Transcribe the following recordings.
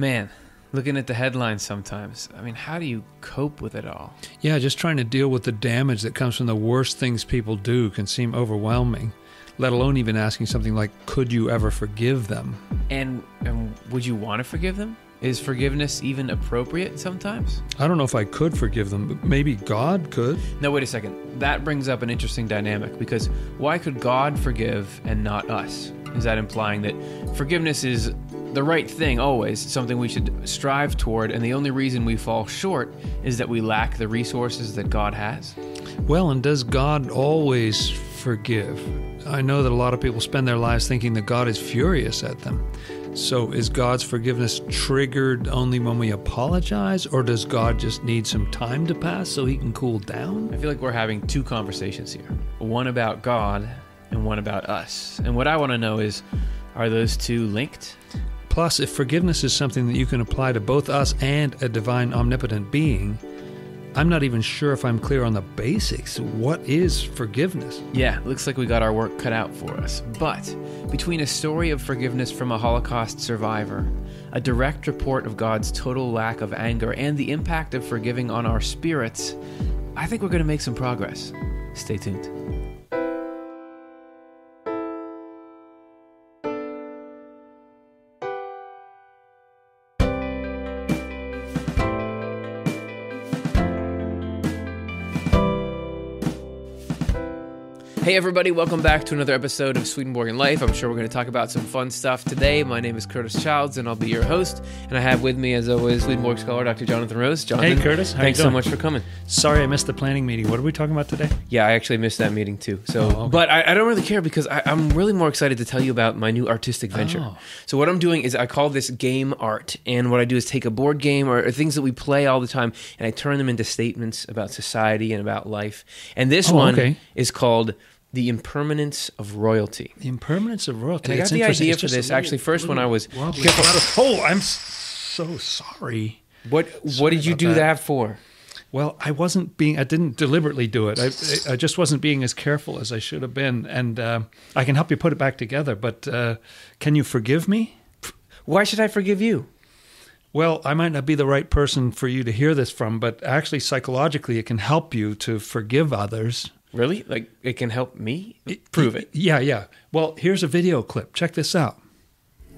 Man, looking at the headlines sometimes, I mean, how do you cope with it all? Yeah, just trying to deal with the damage that comes from the worst things people do can seem overwhelming, let alone even asking something like, could you ever forgive them? And would you want to forgive them? Is forgiveness even appropriate sometimes? I don't know if I could forgive them, but maybe God could. No, wait a second. That brings up an interesting dynamic, because why could God forgive and not us? Is that implying that forgiveness is the right thing always, something we should strive toward, and the only reason we fall short is that we lack the resources that God has? Well, and does God always forgive? I know that a lot of people spend their lives thinking that God is furious at them. So is God's forgiveness triggered only when we apologize, or does God just need some time to pass so he can cool down? I feel like we're having two conversations here, one about God and one about us. And what I want to know is, are those two linked? Plus, if forgiveness is something that you can apply to both us and a divine omnipotent being, I'm not even sure if I'm clear on the basics. What is forgiveness? Yeah, looks like we got our work cut out for us. But between a story of forgiveness from a Holocaust survivor, a direct report of God's total lack of anger, and the impact of forgiving on our spirits, I think we're going to make some progress. Stay tuned. Hey everybody, welcome back to another episode of Swedenborg in Life. I'm sure we're going to talk about some fun stuff today. My name is Curtis Childs, and I'll be your host. And I have with me, as always, Swedenborg scholar Dr. Jonathan Rose. Jonathan, hey Curtis, how thanks you doing? So much for coming. Sorry I missed the planning meeting. What are we talking about today? Yeah, I actually missed that meeting too. So, okay. But I don't really care, because I'm really more excited to tell you about my new artistic venture. Oh. So what I'm doing is I call this game art, and what I do is take a board game or things that we play all the time, and I turn them into statements about society and about life. And this one is called The Impermanence of Royalty. The Impermanence of Royalty. And I got the idea for this actually first when I was... Oh, I'm so sorry. What did you do that for? Well, I didn't deliberately do it. I just wasn't being as careful as I should have been. And I can help you put it back together, but can you forgive me? Why should I forgive you? Well, I might not be the right person for you to hear this from, but actually psychologically it can help you to forgive others. Really? Like, it can help me? Prove it. Yeah. Well, here's a video clip. Check this out.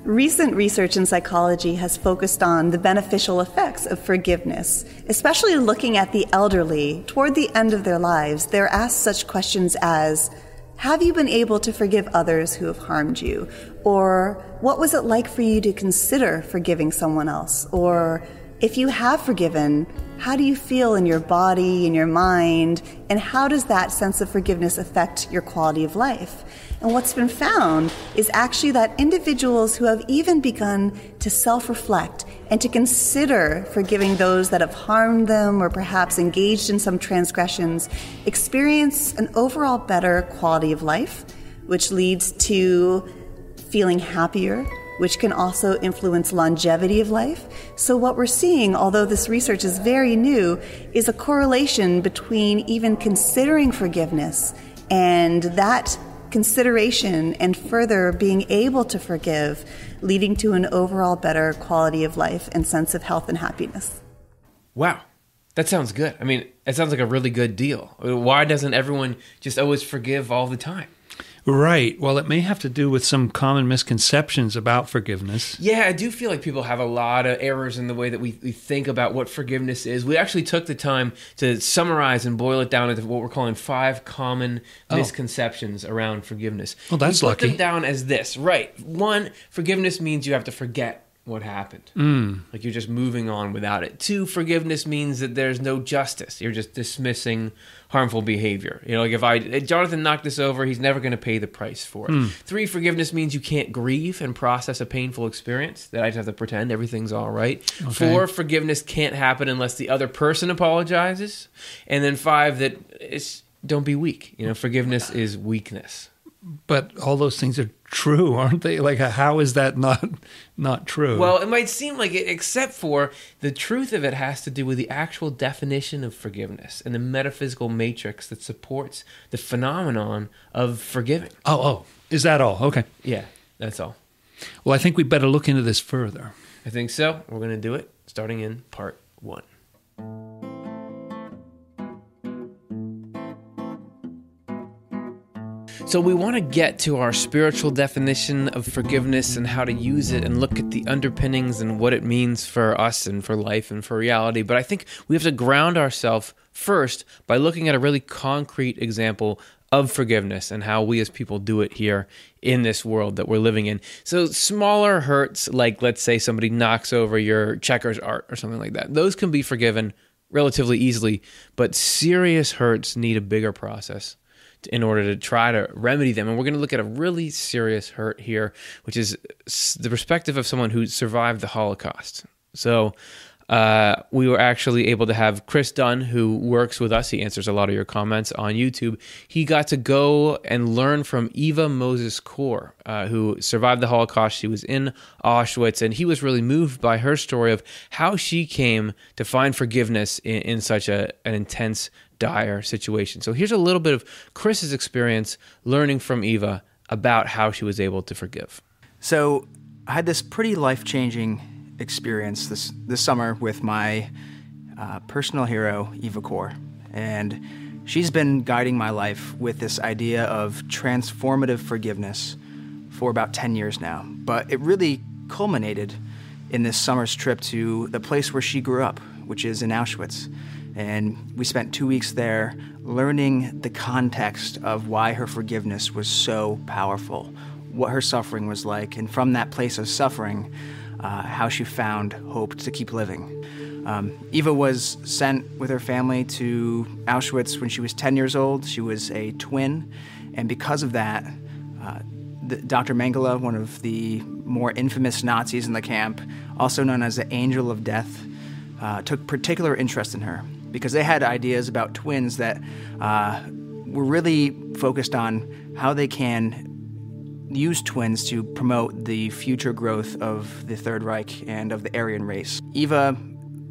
Recent research in psychology has focused on the beneficial effects of forgiveness, especially looking at the elderly. Toward the end of their lives, they're asked such questions as, have you been able to forgive others who have harmed you? Or, what was it like for you to consider forgiving someone else? Or, if you have forgiven, how do you feel in your body, in your mind, and how does that sense of forgiveness affect your quality of life? And what's been found is actually that individuals who have even begun to self-reflect and to consider forgiving those that have harmed them or perhaps engaged in some transgressions experience an overall better quality of life, which leads to feeling happier, which can also influence longevity of life. So what we're seeing, although this research is very new, is a correlation between even considering forgiveness and that consideration and further being able to forgive, leading to an overall better quality of life and sense of health and happiness. Wow. That sounds good. I mean, it sounds like a really good deal. Why doesn't everyone just always forgive all the time? Right. Well, it may have to do with some common misconceptions about forgiveness. Yeah, I do feel like people have a lot of errors in the way that we think about what forgiveness is. We actually took the time to summarize and boil it down into what we're calling 5 common misconceptions around forgiveness. Well, that's lucky. We put them down as this. Right. 1, forgiveness means you have to forget what happened. Like you're just moving on without it. 2, forgiveness means that there's no justice. You're just dismissing harmful behavior. You know, like if Jonathan knocked this over, he's never going to pay the price for it. 3, forgiveness means you can't grieve and process a painful experience, that I just have to pretend everything's all right. Okay. 4, forgiveness can't happen unless the other person apologizes. And then 5, that it's don't be weak. You know, forgiveness is weakness. But all those things are true, aren't they? Like, how is that not true? Well, it might seem like it, except for the truth of it has to do with the actual definition of forgiveness and the metaphysical matrix that supports the phenomenon of forgiving. Oh, is that all? Okay. Yeah, that's all. Well, I think we better look into this further. I think so. We're going to do it starting in part one. So we want to get to our spiritual definition of forgiveness and how to use it and look at the underpinnings and what it means for us and for life and for reality. But I think we have to ground ourselves first by looking at a really concrete example of forgiveness and how we as people do it here in this world that we're living in. So smaller hurts, like let's say somebody knocks over your checkers art or something like that, those can be forgiven relatively easily, but serious hurts need a bigger process in order to try to remedy them. And we're going to look at a really serious hurt here, which is the perspective of someone who survived the Holocaust. So we were actually able to have Chris Dunn, who works with us. He answers a lot of your comments on YouTube. He got to go and learn from Eva Moses Kor, who survived the Holocaust. She was in Auschwitz, and he was really moved by her story of how she came to find forgiveness in such an intense, dire situation. So here's a little bit of Chris's experience learning from Eva about how she was able to forgive. So I had this pretty life-changing experience this summer with my personal hero, Eva Kor. And she's been guiding my life with this idea of transformative forgiveness for about 10 years now. But it really culminated in this summer's trip to the place where she grew up, which is in Auschwitz. And we spent 2 weeks there learning the context of why her forgiveness was so powerful, what her suffering was like, and from that place of suffering, how she found hope to keep living. Eva was sent with her family to Auschwitz when she was 10 years old. She was a twin, and because of that, Dr. Mengele, one of the more infamous Nazis in the camp, also known as the Angel of Death, took particular interest in her, because they had ideas about twins that were really focused on how they can use twins to promote the future growth of the Third Reich and of the Aryan race. Eva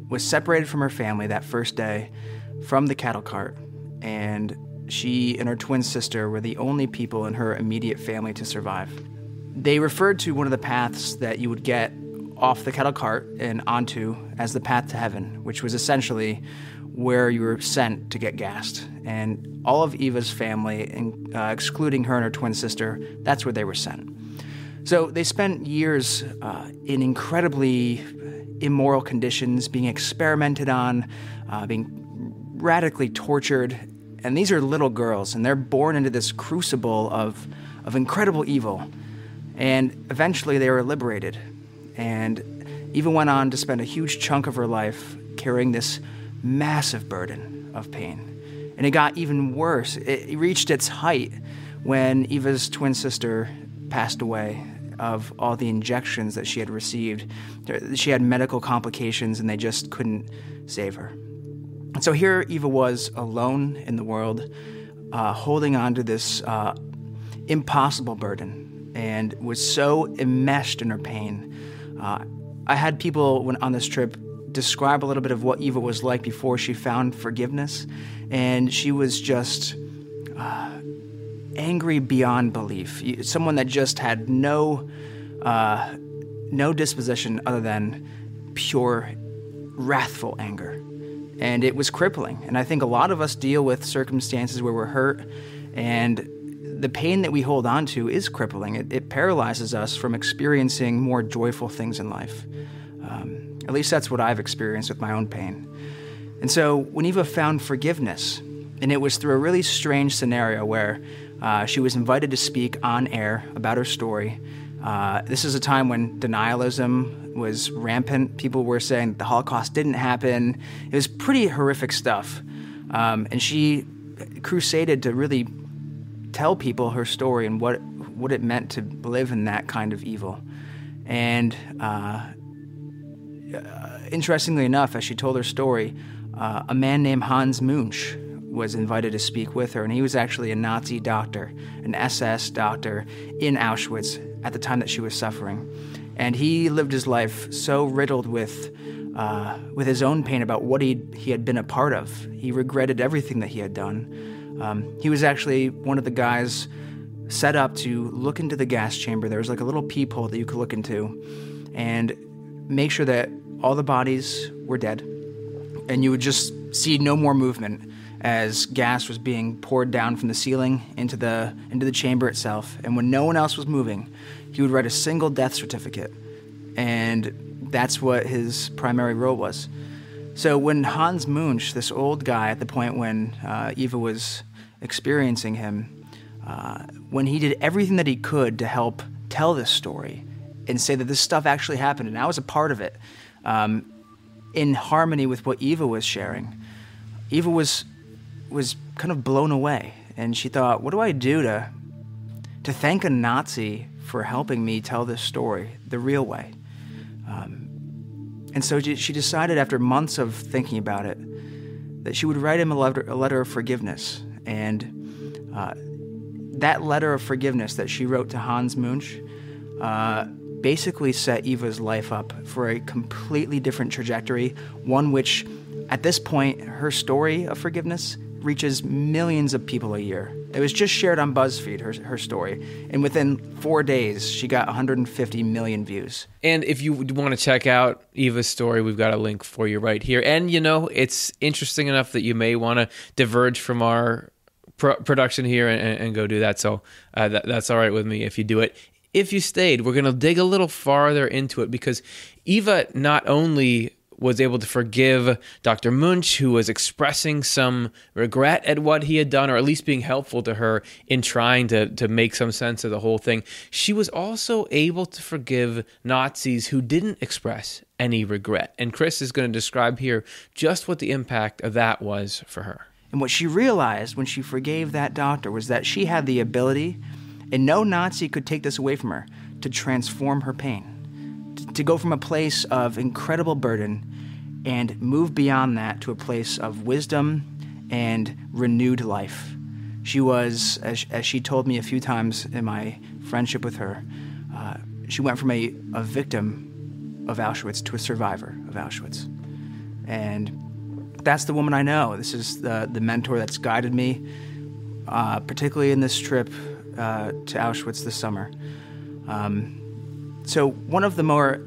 was separated from her family that first day from the cattle cart, and she and her twin sister were the only people in her immediate family to survive. They referred to one of the paths that you would get off the cattle cart and onto as the path to heaven, which was essentially where you were sent to get gassed. And all of Eva's family, excluding her and her twin sister, that's where they were sent. So they spent years in incredibly immoral conditions, being experimented on, being radically tortured. And these are little girls, and they're born into this crucible of incredible evil. And eventually they were liberated. And Eva went on to spend a huge chunk of her life carrying this massive burden of pain. And it got even worse. It reached its height when Eva's twin sister passed away of all the injections that she had received. She had medical complications, and they just couldn't save her. And so here Eva was alone in the world, holding on to this impossible burden, and was so enmeshed in her pain. I had people on this trip describe a little bit of what Eva was like before she found forgiveness, and she was just angry beyond belief. Someone that just had no disposition other than pure, wrathful anger. And it was crippling. And I think a lot of us deal with circumstances where we're hurt, and the pain that we hold on to is crippling. It paralyzes us from experiencing more joyful things in life. At least that's what I've experienced with my own pain. And so when Eva found forgiveness, and it was through a really strange scenario where she was invited to speak on air about her story. This is a time when denialism was rampant. People were saying that the Holocaust didn't happen. It was pretty horrific stuff. And she crusaded to really tell people her story and what it meant to live in that kind of evil. And interestingly enough, as she told her story, a man named Hans Munch was invited to speak with her, and he was actually a Nazi doctor, an SS doctor in Auschwitz at the time that she was suffering. And he lived his life so riddled with his own pain about what he had been a part of. He regretted everything that he had done. He was actually one of the guys set up to look into the gas chamber. There was like a little peephole that you could look into. And make sure that all the bodies were dead, and you would just see no more movement as gas was being poured down from the ceiling into the chamber itself. And when no one else was moving, he would write a single death certificate. And that's what his primary role was. So when Hans Munch, this old guy at the point when Eva was experiencing him, when he did everything that he could to help tell this story and say that this stuff actually happened and I was a part of it, in harmony with what Eva was sharing, Eva was kind of blown away, and she thought, what do I do to thank a Nazi for helping me tell this story the real way? And so she decided, after months of thinking about it, that she would write him a letter of forgiveness. And that letter of forgiveness that she wrote to Hans Munch basically set Eva's life up for a completely different trajectory, one which, at this point, her story of forgiveness reaches millions of people a year. It was just shared on BuzzFeed, her story. And within 4 days, she got 150 million views. And if you would want to check out Eva's story, we've got a link for you right here. And, you know, it's interesting enough that you may want to diverge from our production here and go do that. So that's all right with me if you do it. If you stayed, we're going to dig a little farther into it, because Eva not only was able to forgive Dr. Munch, who was expressing some regret at what he had done, or at least being helpful to her in trying to make some sense of the whole thing, she was also able to forgive Nazis who didn't express any regret. And Chris is going to describe here just what the impact of that was for her. And what she realized when she forgave that doctor was that she had the ability, and no Nazi could take this away from her, to transform her pain, to go from a place of incredible burden and move beyond that to a place of wisdom and renewed life. She was, as she told me a few times in my friendship with her, she went from a victim of Auschwitz to a survivor of Auschwitz. And that's the woman I know. This is the mentor that's guided me, particularly in this trip to Auschwitz this summer. So one of the more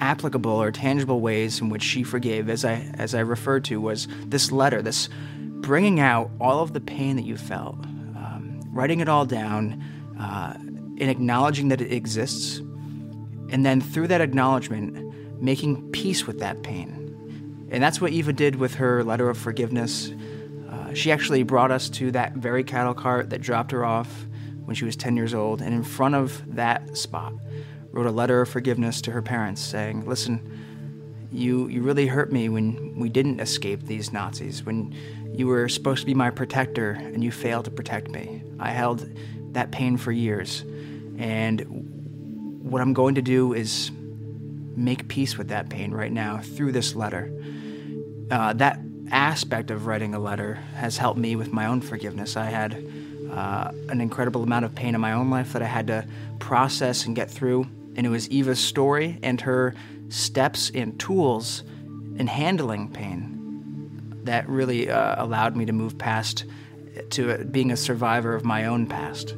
applicable or tangible ways in which she forgave, as I referred to, was this letter, this bringing out all of the pain that you felt, writing it all down, and acknowledging that it exists, and then through that acknowledgement, making peace with that pain. And that's what Eva did with her letter of forgiveness. She actually brought us to that very cattle cart that dropped her off when she was 10 years old, and in front of that spot, wrote a letter of forgiveness to her parents saying, listen, you really hurt me when we didn't escape these Nazis, when you were supposed to be my protector and you failed to protect me. I held that pain for years, and what I'm going to do is make peace with that pain right now through this letter. That aspect of writing a letter has helped me with my own forgiveness. I had an incredible amount of pain in my own life that I had to process and get through, and it was Eva's story and her steps and tools in handling pain that really allowed me to move past to being a survivor of my own past.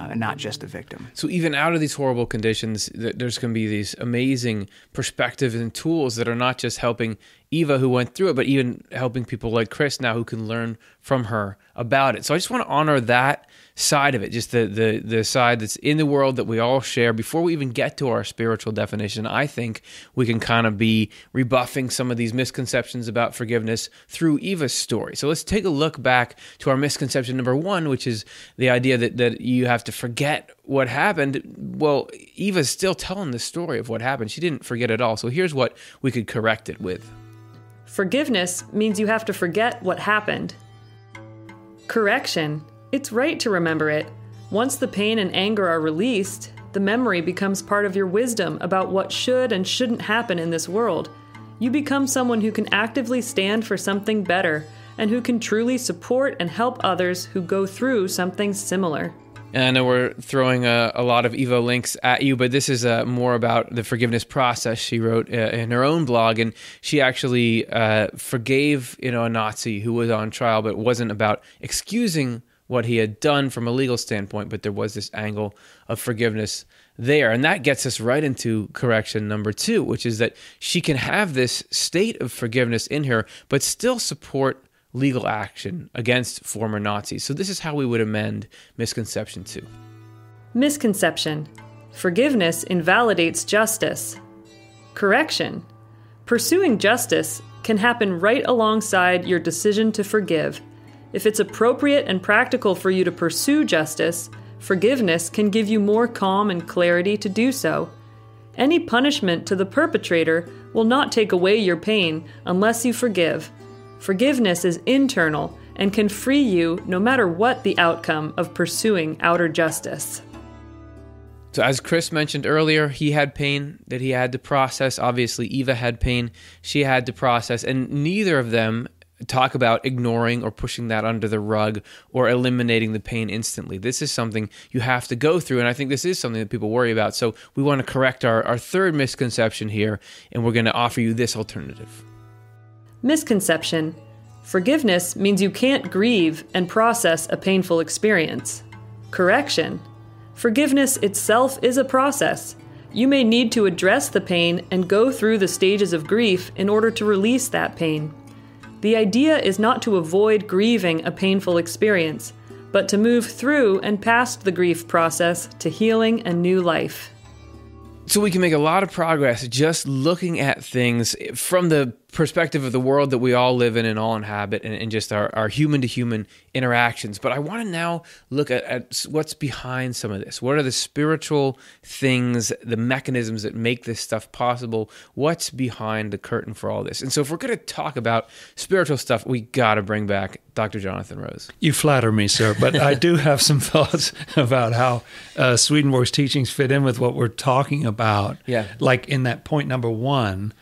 And not just a victim. So even out of these horrible conditions, there's going to be these amazing perspectives and tools that are not just helping Eva, who went through it, but even helping people like Chris now, who can learn from her about it. So I just want to honor that side of it, just the side that's in the world that we all share. Before we even get to our spiritual definition, I think we can kind of be rebuffing some of these misconceptions about forgiveness through Eva's story. So let's take a look back to our misconception number one, which is the idea that you have to forget what happened. Well, Eva's still telling the story of what happened. She didn't forget at all. So here's what we could correct it with. Forgiveness means you have to forget what happened. Correction. It's right to remember it. Once the pain and anger are released, the memory becomes part of your wisdom about what should and shouldn't happen in this world. You become someone who can actively stand for something better and who can truly support and help others who go through something similar. And I know we're throwing a lot of Eva links at you, but this is more about the forgiveness process she wrote in her own blog. And she actually forgave, a Nazi who was on trial, but it wasn't about excusing what he had done from a legal standpoint, but there was this angle of forgiveness there. And that gets us right into correction number two, which is that she can have this state of forgiveness in her, but still support legal action against former Nazis. So this is how we would amend misconception two. Misconception. Forgiveness invalidates justice. Correction. Pursuing justice can happen right alongside your decision to forgive. If it's appropriate and practical for you to pursue justice, forgiveness can give you more calm and clarity to do so. Any punishment to the perpetrator will not take away your pain unless you forgive. Forgiveness is internal and can free you no matter what the outcome of pursuing outer justice. So as Chris mentioned earlier, he had pain that he had to process. Obviously, Eva had pain she had to process, and neither of them talk about ignoring or pushing that under the rug or eliminating the pain instantly. This is something you have to go through, and I think this is something that people worry about. So we want to correct our third misconception here, and we're going to offer you this alternative. Misconception. Forgiveness means you can't grieve and process a painful experience. Correction. Forgiveness itself is a process. You may need to address the pain and go through the stages of grief in order to release that pain. The idea is not to avoid grieving a painful experience, but to move through and past the grief process to healing and new life. So we can make a lot of progress just looking at things from the perspective of the world that we all live in and all inhabit, and just our human-to-human interactions. But I want to now look at what's behind some of this. What are the spiritual things, the mechanisms that make this stuff possible? What's behind the curtain for all this? And so if we're going to talk about spiritual stuff, we got to bring back Dr. Jonathan Rose. You flatter me, sir, but I do have some thoughts about how Swedenborg's teachings fit in with what we're talking about. Yeah. Like in that point number one,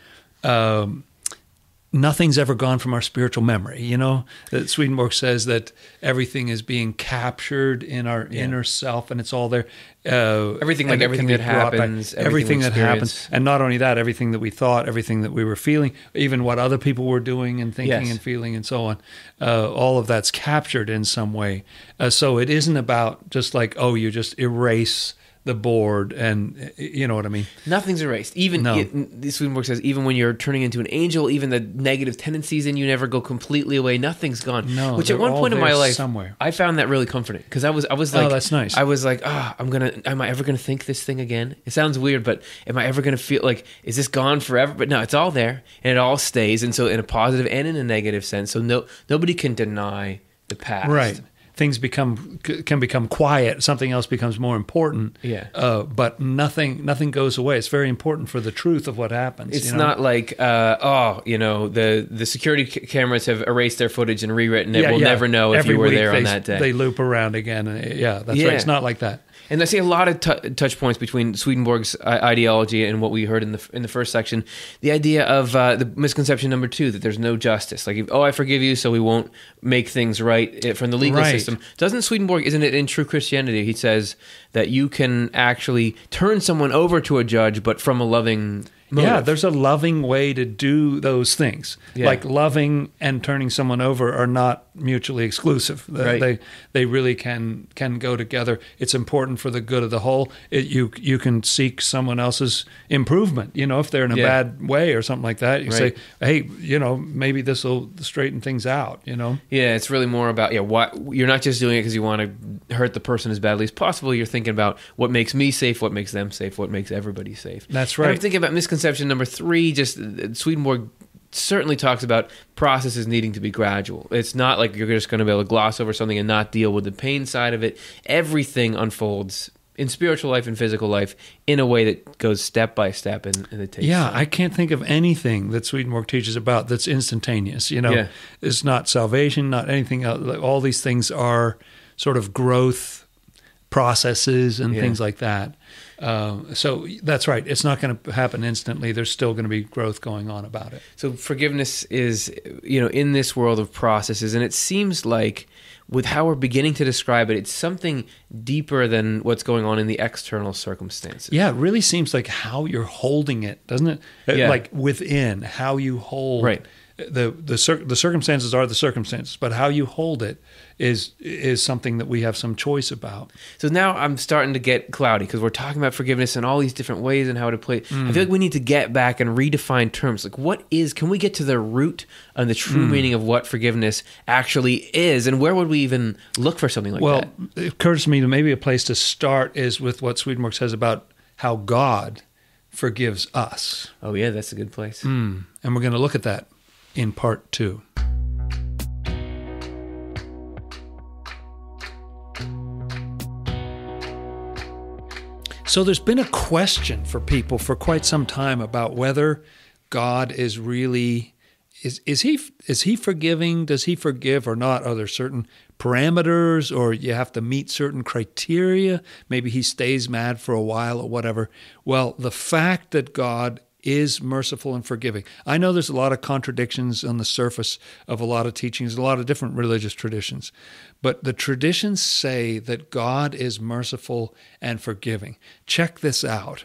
nothing's ever gone from our spiritual memory, you know? That Swedenborg says that everything is being captured in our inner self, and it's all there. Everything that happens. And not only that, everything that we thought, everything that we were feeling, even what other people were doing and thinking and feeling and so on, all of that's captured in some way. So it isn't about just like, oh, you just erase the board, and you know what I mean? Nothing's erased. Swedenborg says, even when you're turning into an angel, even the negative tendencies in you never go completely away. Nothing's gone. No, which at one point in my life, somewhere, I found that really comforting, because I was like, oh, that's nice. I was like, am I ever gonna think this thing again? It sounds weird, but am I ever gonna feel like, is this gone forever? But no, it's all there, and it all stays, and so in a positive and in a negative sense. So nobody can deny the past, right? Things can become quiet. Something else becomes more important. Yeah. But nothing goes away. It's very important for the truth of what happens. It's not like the security cameras have erased their footage and rewritten it. We'll never know if you were there on that day. They loop around again. That's right. It's not like that. And I see a lot of touch points between Swedenborg's ideology and what we heard in the first section. The idea of the misconception number two, that there's no justice. Like, I forgive you, so we won't make things right from the legal system. Doesn't Swedenborg, isn't it in True Christianity, he says that you can actually turn someone over to a judge, but from a loving motive. Yeah, there's a loving way to do those things. Yeah. Like loving and turning someone over are not mutually exclusive. Right. They really can go together. It's important for the good of the whole. You can seek someone else's improvement. You know, if they're in a bad way or something like that, you say, hey, you know, maybe this will straighten things out. You know. Yeah, it's really more about why you're not just doing it because you want to hurt the person as badly as possible. You're thinking about what makes me safe, what makes them safe, what makes everybody safe. That's right. And I'm thinking about misconception number three, just Swedenborg certainly talks about processes needing to be gradual. It's not like you're just going to be able to gloss over something and not deal with the pain side of it. Everything unfolds in spiritual life and physical life in a way that goes step by step, and it takes time. I can't think of anything that Swedenborg teaches about that's instantaneous. It's not salvation, not anything else. All these things are sort of growth processes and things like that. So that's right. It's not going to happen instantly. There's still going to be growth going on about it. So forgiveness is, in this world of processes, and it seems like with how we're beginning to describe it, it's something deeper than what's going on in the external circumstances. Yeah, it really seems like how you're holding it, doesn't it? Like within, how you hold the circumstances are the circumstances, but how you hold it is something that we have some choice about. So now I'm starting to get cloudy because we're talking about forgiveness in all these different ways and how to play. I feel like we need to get back and redefine terms. Like can we get to the root and the true meaning of what forgiveness actually is? And where would we even look for something like that? Well, it occurs to me that maybe a place to start is with what Swedenborg says about how God forgives us. Oh yeah, that's a good place. And we're going to look at that in part 2. So there's been a question for people for quite some time about whether God is really, is he forgiving? Does he forgive or not? Are there certain parameters, or you have to meet certain criteria? Maybe he stays mad for a while or whatever. Well, the fact that God is merciful and forgiving. I know there's a lot of contradictions on the surface of a lot of teachings, a lot of different religious traditions, but the traditions say that God is merciful and forgiving. Check this out.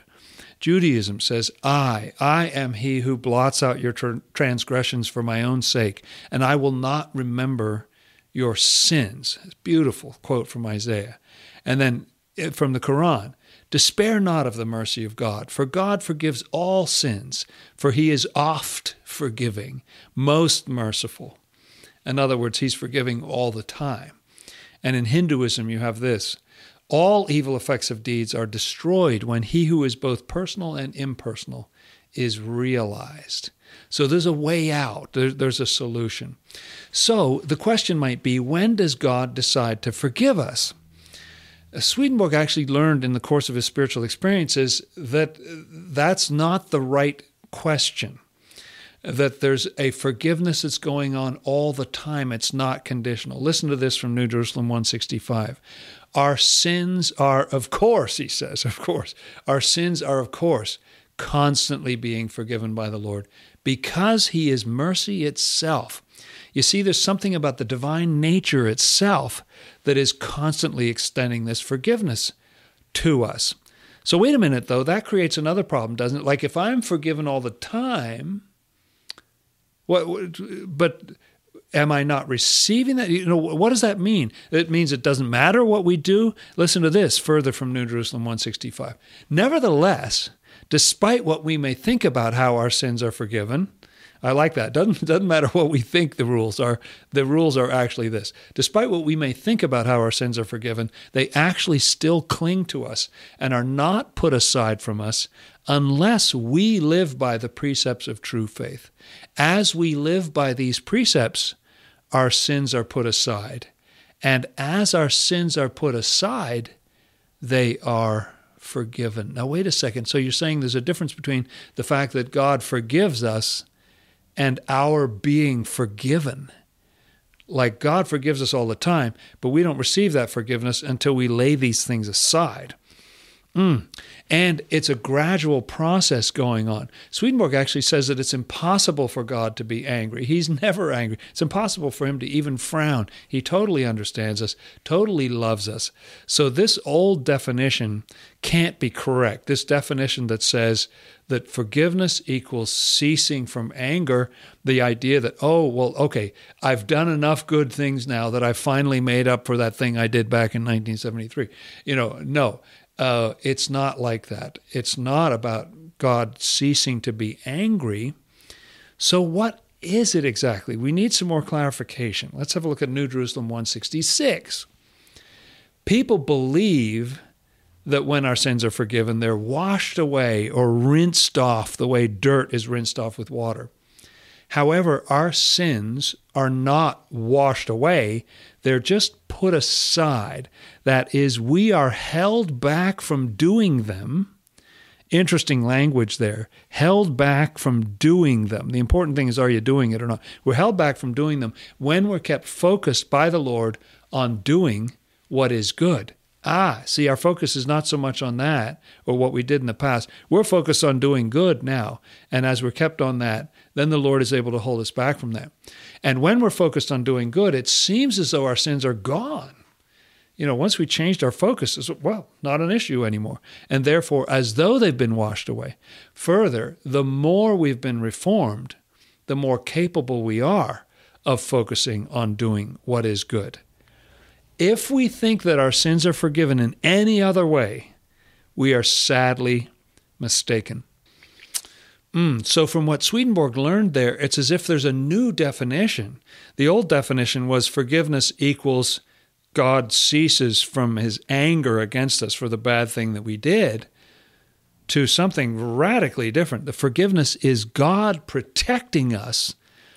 Judaism says, I am he who blots out your transgressions for my own sake, and I will not remember your sins. It's a beautiful quote from Isaiah. And then from the Quran, despair not of the mercy of God, for God forgives all sins, for he is oft forgiving, most merciful. In other words, he's forgiving all the time. And in Hinduism, you have this. All evil effects of deeds are destroyed when he who is both personal and impersonal is realized. So there's a way out. There's a solution. So the question might be, when does God decide to forgive us? Swedenborg actually learned in the course of his spiritual experiences that that's not the right question, that there's a forgiveness that's going on all the time. It's not conditional. Listen to this from New Jerusalem 165. Our sins are, of course, he says, of course, our sins are, of course, constantly being forgiven by the Lord because he is mercy itself. You see, there's something about the divine nature itself that is constantly extending this forgiveness to us. So wait a minute, though. That creates another problem, doesn't it? Like, if I'm forgiven all the time, but am I not receiving that? You know, what does that mean? It means it doesn't matter what we do? Listen to this, further from New Jerusalem 165. Nevertheless, despite what we may think about how our sins are forgiven— I like that. Doesn't matter what we think the rules are. The rules are actually this. Despite what we may think about how our sins are forgiven, they actually still cling to us and are not put aside from us unless we live by the precepts of true faith. As we live by these precepts, our sins are put aside. And as our sins are put aside, they are forgiven. Now, wait a second. So you're saying there's a difference between the fact that God forgives us and our being forgiven. Like, God forgives us all the time, but we don't receive that forgiveness until we lay these things aside. And it's a gradual process going on. Swedenborg actually says that it's impossible for God to be angry. He's never angry. It's impossible for him to even frown. He totally understands us, totally loves us. So this old definition can't be correct. This definition that says that forgiveness equals ceasing from anger, the idea that, oh, well, okay, I've done enough good things now that I finally made up for that thing I did back in 1973. You know, no. It's not like that. It's not about God ceasing to be angry. So what is it exactly? We need some more clarification. Let's have a look at New Jerusalem 166. People believe that when our sins are forgiven, they're washed away or rinsed off the way dirt is rinsed off with water. However, our sins are not washed away. They're just put aside. That is, we are held back from doing them. Interesting language there. Held back from doing them. The important thing is, are you doing it or not? We're held back from doing them when we're kept focused by the Lord on doing what is good. See, our focus is not so much on that or what we did in the past. We're focused on doing good now. And as we're kept on that, then the Lord is able to hold us back from that. And when we're focused on doing good, it seems as though our sins are gone. You know, once we changed our focus, it's, well, not an issue anymore. And therefore, as though they've been washed away. Further, the more we've been reformed, the more capable we are of focusing on doing what is good. If we think that our sins are forgiven in any other way, we are sadly mistaken. So from what Swedenborg learned there, it's as if there's a new definition. The old definition was forgiveness equals God ceases from his anger against us for the bad thing that we did, to something radically different. The forgiveness is God protecting us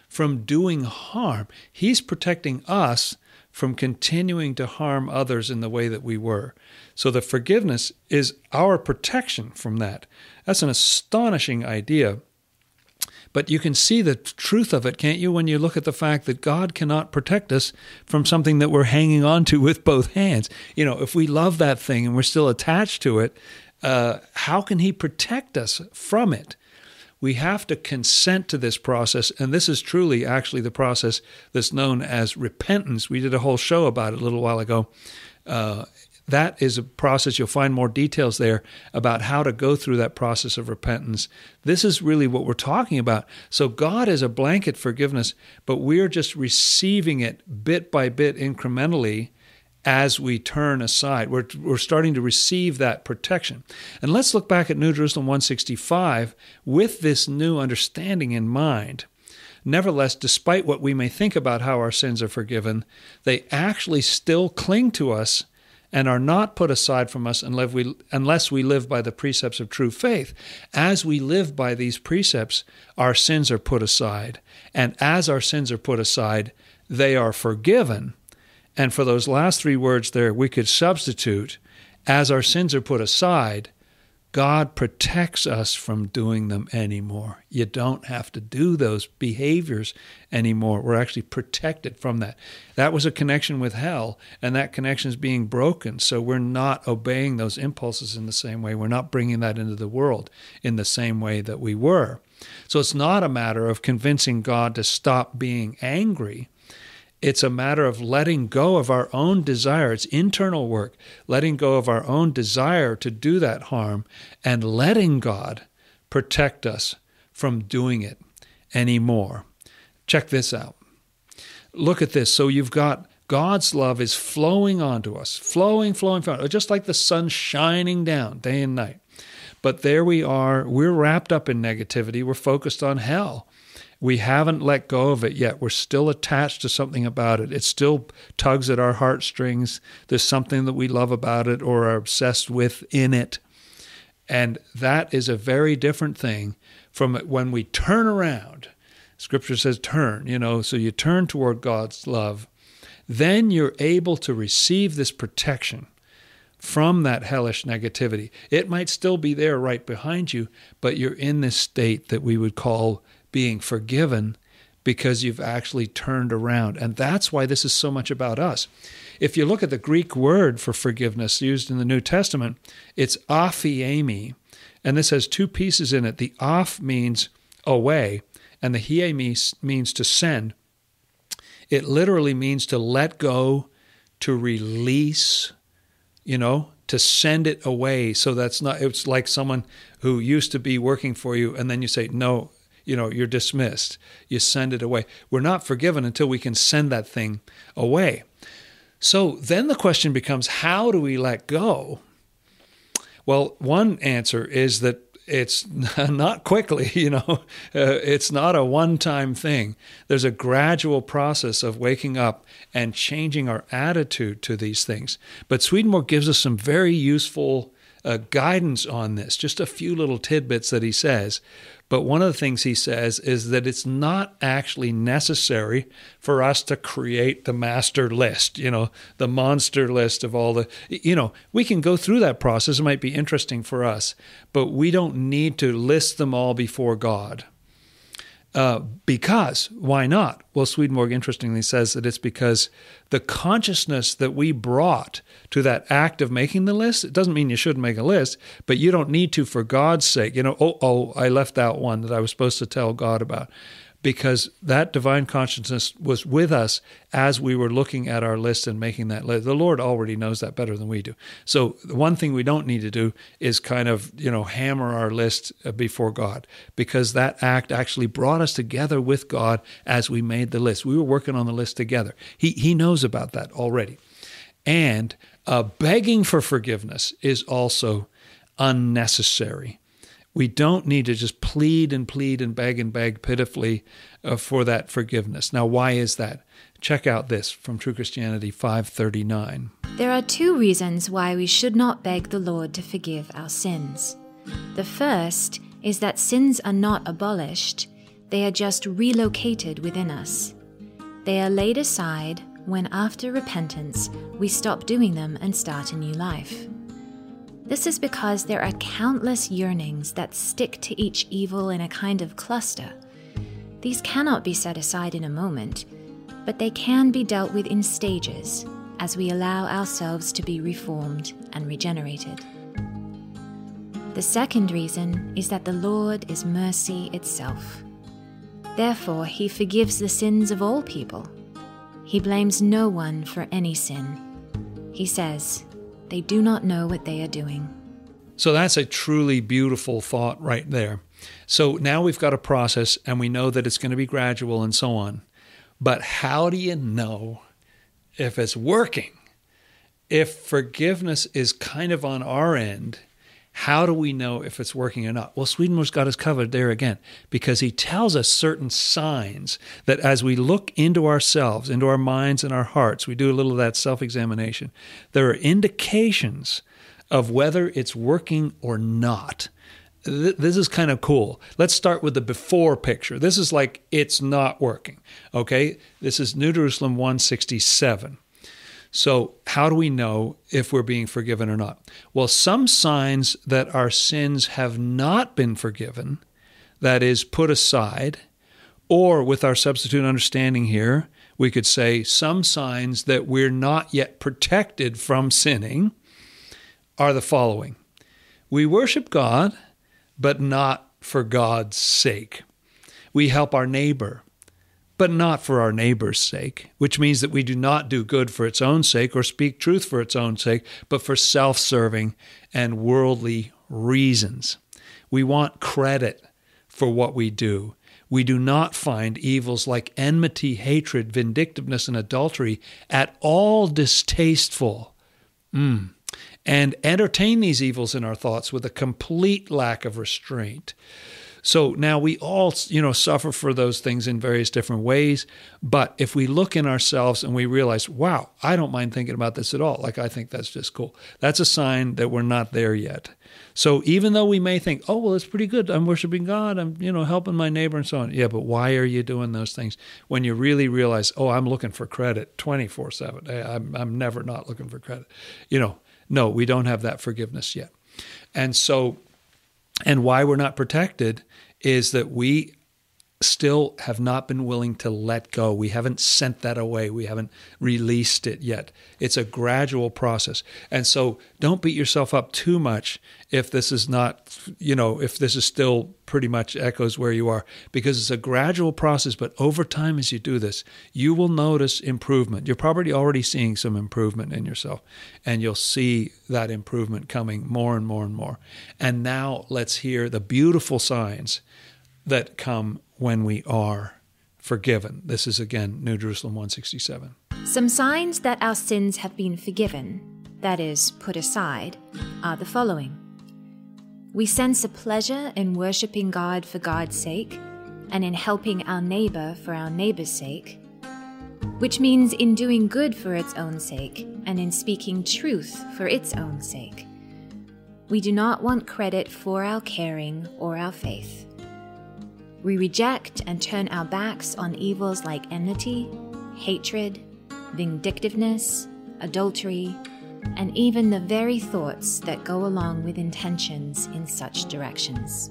from doing harm. He's protecting us from continuing to harm others in the way that we were. So the forgiveness is our protection from that. That's an astonishing idea. But you can see the truth of it, can't you, when you look at the fact that God cannot protect us from something that we're hanging on to with both hands. You know, if we love that thing and we're still attached to it, how can he protect us from it? We have to consent to this process, and this is truly actually the process that's known as repentance. We did a whole show about it a little while ago. That is a process. You'll find more details there about how to go through that process of repentance. This is really what we're talking about. So God is a blanket forgiveness, but we're just receiving it bit by bit incrementally as we turn aside. We're starting to receive that protection. And let's look back at New Jerusalem 165 with this new understanding in mind. Nevertheless, despite what we may think about how our sins are forgiven, they actually still cling to us and are not put aside from us unless we live by the precepts of true faith. As we live by these precepts, our sins are put aside. And as our sins are put aside, they are forgiven. And for those last three words there, we could substitute, as our sins are put aside, God protects us from doing them anymore. You don't have to do those behaviors anymore. We're actually protected from that. That was a connection with hell, and that connection is being broken. So we're not obeying those impulses in the same way. We're not bringing that into the world in the same way that we were. So it's not a matter of convincing God to stop being angry. It's a matter of letting go of our own desire. It's internal work, letting go of our own desire to do that harm and letting God protect us from doing it anymore. Check this out. Look at this. So you've got God's love is flowing onto us, flowing, just like the sun shining down day and night. But there we are. We're wrapped up in negativity. We're focused on hell. We haven't let go of it yet. We're still attached to something about it. It still tugs at our heartstrings. There's something that we love about it or are obsessed with in it. And that is a very different thing from when we turn around. Scripture says turn, so you turn toward God's love. Then you're able to receive this protection from that hellish negativity. It might still be there right behind you, but you're in this state that we would call being forgiven because you've actually turned around. And that's why this is so much about us. If you look at the Greek word for forgiveness used in the New Testament, it's aphiemi, and this has two pieces in it. The aph means away, and the hiemi means to send. It literally means to let go, to release, to send it away. So that's not, it's like someone who used to be working for you, and then you say, no, you're dismissed. You send it away. We're not forgiven until we can send that thing away. So then the question becomes, how do we let go? Well, one answer is that it's not quickly, it's not a one-time thing. There's a gradual process of waking up and changing our attitude to these things. But Swedenborg gives us some very useful guidance on this, just a few little tidbits that he says. But one of the things he says is that it's not actually necessary for us to create the master list, the monster list of all the, we can go through that process. It might be interesting for us, but we don't need to list them all before God. Because why not? Well, Swedenborg interestingly says that it's because the consciousness that we brought to that act of making the list, it doesn't mean you shouldn't make a list, but you don't need to for God's sake. I left out one that I was supposed to tell God about. because that divine consciousness was with us as we were looking at our list and making that list. The Lord already knows that better than we do. So the one thing we don't need to do is kind of, hammer our list before God, because that act actually brought us together with God as we made the list. We were working on the list together. He knows about that already. And begging for forgiveness is also unnecessary. We don't need to just plead and plead and beg pitifully for that forgiveness. Now, why is that? Check out this from True Christianity 539. There are two reasons why we should not beg the Lord to forgive our sins. The first is that sins are not abolished. They are just relocated within us. They are laid aside when, after repentance, we stop doing them and start a new life. This is because there are countless yearnings that stick to each evil in a kind of cluster. These cannot be set aside in a moment, but they can be dealt with in stages as we allow ourselves to be reformed and regenerated. The second reason is that the Lord is mercy itself. Therefore, he forgives the sins of all people. He blames no one for any sin. He says, "They do not know what they are doing." So that's a truly beautiful thought right there. So now we've got a process, and we know that it's going to be gradual and so on. But how do you know if it's working? If forgiveness is kind of on our end, how do we know if it's working or not? Well, Swedenborg's got us covered there again, because he tells us certain signs that as we look into ourselves, into our minds and our hearts, we do a little of that self-examination. There are indications of whether it's working or not. This is kind of cool. Let's start with the before picture. This is like it's not working, okay? This is New Jerusalem 167. So how do we know if we're being forgiven or not? Well, some signs that our sins have not been forgiven, that is, put aside, or with our substitute understanding here, we could say some signs that we're not yet protected from sinning are the following. We worship God, but not for God's sake. We help our neighbor, but not for our neighbor's sake, which means that we do not do good for its own sake or speak truth for its own sake, but for self-serving and worldly reasons. We want credit for what we do. We do not find evils like enmity, hatred, vindictiveness, and adultery at all distasteful. And entertain these evils in our thoughts with a complete lack of restraint. So now we all, suffer for those things in various different ways. But if we look in ourselves and we realize, wow, I don't mind thinking about this at all. Like, I think that's just cool. That's a sign that we're not there yet. So even though we may think, oh, well, it's pretty good. I'm worshiping God. I'm, helping my neighbor and so on. Yeah, but why are you doing those things? When you really realize, oh, I'm looking for credit 24/7. I'm never not looking for credit. No, we don't have that forgiveness yet. And why we're not protected is that we still have not been willing to let go. We haven't sent that away. We haven't released it yet. It's a gradual process. And so don't beat yourself up too much if this is not, if this is still pretty much echoes where you are, because it's a gradual process. But over time, as you do this, you will notice improvement. You're probably already seeing some improvement in yourself, and you'll see that improvement coming more and more and more. And now let's hear the beautiful signs that come when we are forgiven. This is again, New Jerusalem 167. Some signs that our sins have been forgiven, that is, put aside, are the following. We sense a pleasure in worshiping God for God's sake and in helping our neighbor for our neighbor's sake, which means in doing good for its own sake and in speaking truth for its own sake. We do not want credit for our caring or our faith. We reject and turn our backs on evils like enmity, hatred, vindictiveness, adultery, and even the very thoughts that go along with intentions in such directions.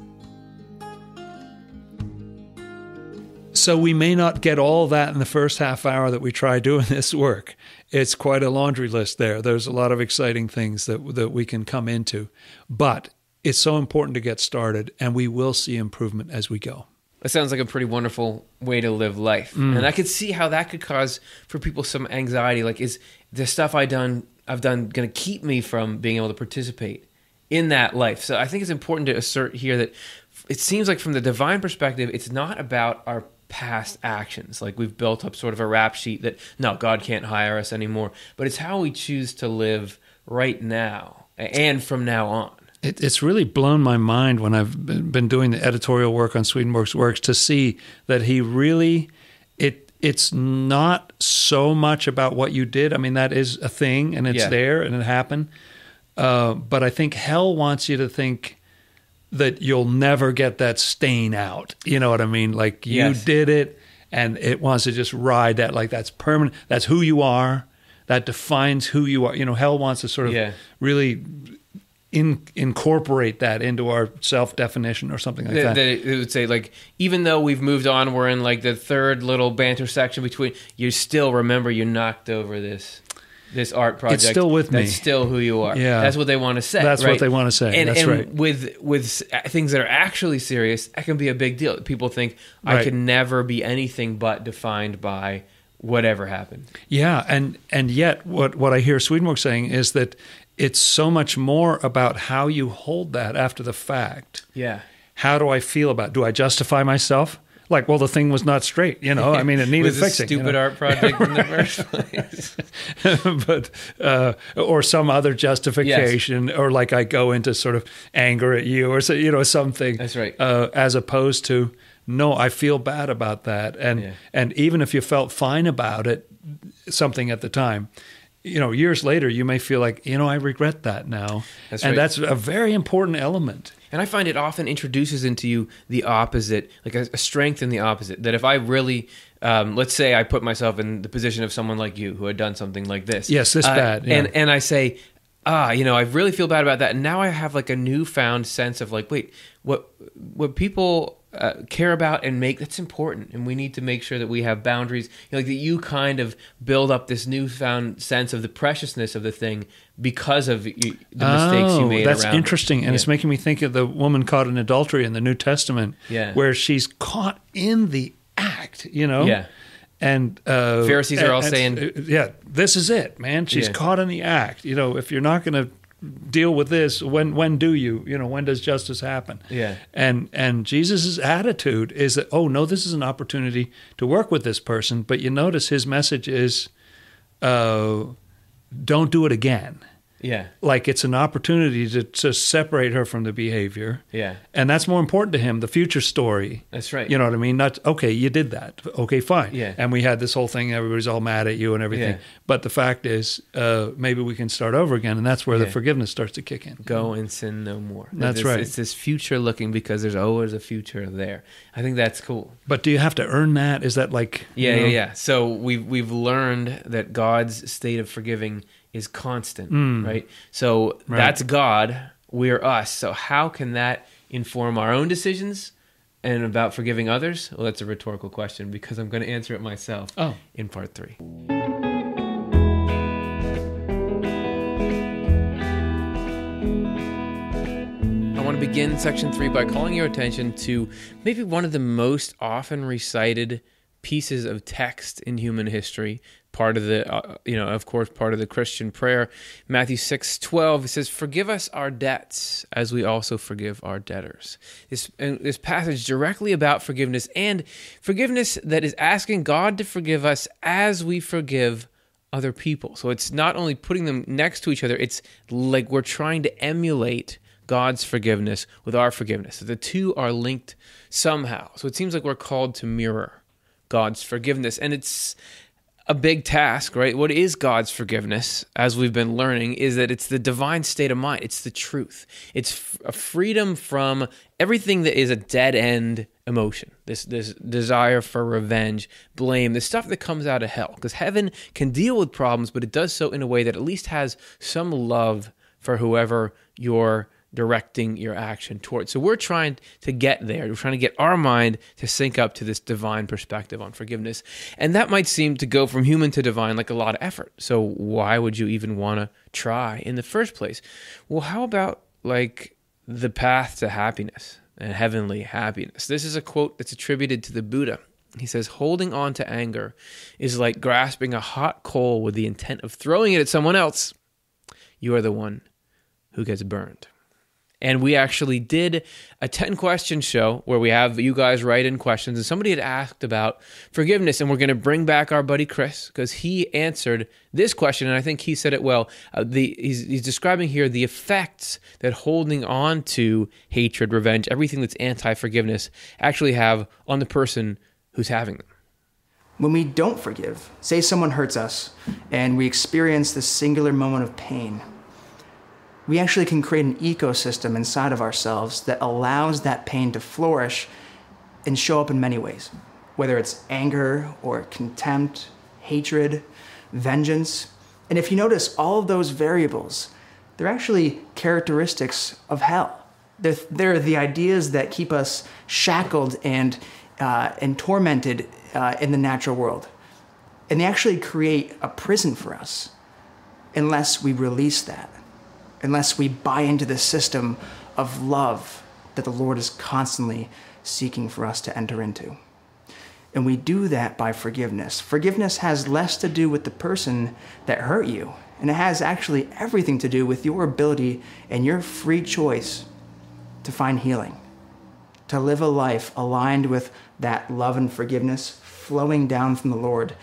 So we may not get all that in the first half hour that we try doing this work. It's quite a laundry list there. There's a lot of exciting things that we can come into. But it's so important to get started, and we will see improvement as we go. It sounds like a pretty wonderful way to live life. Mm. And I could see how that could cause for people some anxiety. Like, is the stuff I've done going to keep me from being able to participate in that life? So I think it's important to assert here that it seems like from the divine perspective, it's not about our past actions. Like, we've built up sort of a rap sheet that, no, God can't hire us anymore. But it's how we choose to live right now and from now on. It's really blown my mind when I've been doing the editorial work on Swedenborg's works to see that he really, it's not so much about what you did. I mean, that is a thing, and it's there, and it happened. But I think hell wants you to think that you'll never get that stain out. You know what I mean? Like, you did it, and it wants to just ride that, like, that's permanent. That's who you are. That defines who you are. You know, hell wants to sort of really... incorporate that into our self-definition or something like that. They would say, like, even though we've moved on, we're in, like, the third little banter section between, you still remember you knocked over this art project. It's still with me. That's still who you are. Yeah. That's what they want to say. That's right? What they want to say. That's right. With things that are actually serious, that can be a big deal. People think, I can never be anything but defined by whatever happened. Yeah, and yet what I hear Swedenborg saying is that it's so much more about how you hold that after the fact. Yeah. How do I feel about it? Do I justify myself? Like, well, the thing was not straight, you know? I mean, it needed fixing. Stupid art project in the first place. Or some other justification, or like I go into sort of anger at you or so, you know, something. That's right. As opposed to, no, I feel bad about that. And even if you felt fine about it, something at the time, you know, years later, you may feel like, you know, I regret that now. That's a very important element. And I find it often introduces into you the opposite, like a strength in the opposite. That if I really, let's say I put myself in the position of someone like you who had done something like this. Yes, this bad. Yeah. And I say, you know, I really feel bad about that. And now I have like a newfound sense of like, wait, what people... care about and make, that's important, and we need to make sure that we have boundaries, you know, like that you kind of build up this newfound sense of the preciousness of the thing because of the mistakes you made. That's interesting, and it's making me think of the woman caught in adultery in the New Testament, where she's caught in the act, you know, and Pharisees are all saying, this is it, man. She's caught in the act. You know, if you're not going to deal with this, when do you, you know, when does justice happen? And Jesus's attitude is that, oh no, this is an opportunity to work with this person, but you notice his message is don't do it again. Like, it's an opportunity to separate her from the behavior. And that's more important to him, the future story. That's right. You know what I mean? Not, okay, you did that. Okay, fine. And we had this whole thing, everybody's all mad at you and everything. But the fact is, maybe we can start over again, and that's where the forgiveness starts to kick in. Go and sin no more. That's right. It's this future looking, because there's always a future there. I think that's cool. But do you have to earn that? Is that like... So we've learned that God's state of forgiving is constant, right? So that's God, we're us. So how can that inform our own decisions and about forgiving others? Well, that's a rhetorical question, because I'm going to answer it myself in part 3. I want to begin section 3 by calling your attention to maybe one of the most often recited pieces of text in human history, part of the, you know, of course, part of the Christian prayer. Matthew 6:12, it says, "Forgive us our debts as we also forgive our debtors." This passage directly about forgiveness, and forgiveness that is asking God to forgive us as we forgive other people. So it's not only putting them next to each other, it's like we're trying to emulate God's forgiveness with our forgiveness. So the two are linked somehow. So it seems like we're called to mirror God's forgiveness, and it's a big task, right? What is God's forgiveness, as we've been learning, is that it's the divine state of mind. It's the truth. It's a freedom from everything that is a dead-end emotion, this desire for revenge, blame, the stuff that comes out of hell. Because heaven can deal with problems, but it does so in a way that at least has some love for whoever you're directing your action towards. So we're trying to get there. We're trying to get our mind to sync up to this divine perspective on forgiveness. And that might seem to go from human to divine like a lot of effort. So why would you even want to try in the first place? Well, how about like the path to happiness? and heavenly happiness. This is a quote that's attributed to the Buddha. He says, holding on to anger is like grasping a hot coal with the intent of throwing it at someone else. You are the one who gets burned. And we actually did a 10-question show where we have you guys write in questions. And somebody had asked about forgiveness. And we're going to bring back our buddy Chris because he answered this question. And I think he said it well. He's describing here the effects that holding on to hatred, revenge, everything that's anti-forgiveness actually have on the person who's having them. When we don't forgive, say someone hurts us, and we experience this singular moment of pain, we actually can create an ecosystem inside of ourselves that allows that pain to flourish and show up in many ways, whether it's anger or contempt, hatred, vengeance. And if you notice, all of those variables, they're actually characteristics of hell. They're the ideas that keep us shackled and tormented in the natural world. And they actually create a prison for us unless we release that. Unless we buy into the system of love that the Lord is constantly seeking for us to enter into. And we do that by forgiveness. Forgiveness has less to do with the person that hurt you, and it has actually everything to do with your ability and your free choice to find healing, to live a life aligned with that love and forgiveness flowing down from the Lord,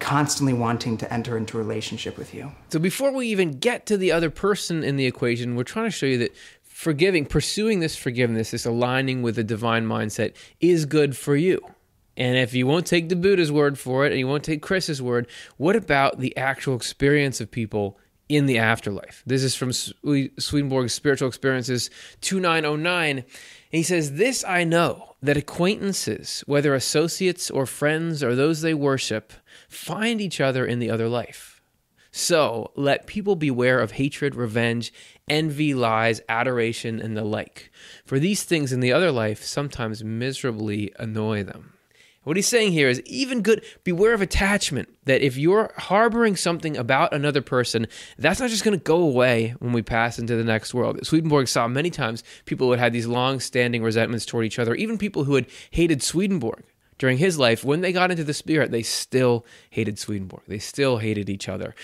constantly wanting to enter into a relationship with you. So before we even get to the other person in the equation, we're trying to show you that forgiving, pursuing this forgiveness, this aligning with the divine mindset is good for you. And if you won't take the Buddha's word for it and you won't take Chris's word, what about the actual experience of people in the afterlife? This is from Swedenborg's Spiritual Experiences 2909. And he says, this I know, that acquaintances, whether associates or friends or those they worship, find each other in the other life. So let people beware of hatred, revenge, envy, lies, adoration, and the like. For these things in the other life sometimes miserably annoy them. What he's saying here is even good, beware of attachment, that if you're harboring something about another person, that's not just going to go away when we pass into the next world. Swedenborg saw many times people who had these long-standing resentments toward each other, even people who had hated Swedenborg during his life, when they got into the spirit, they still hated Swedenborg. They still hated each other.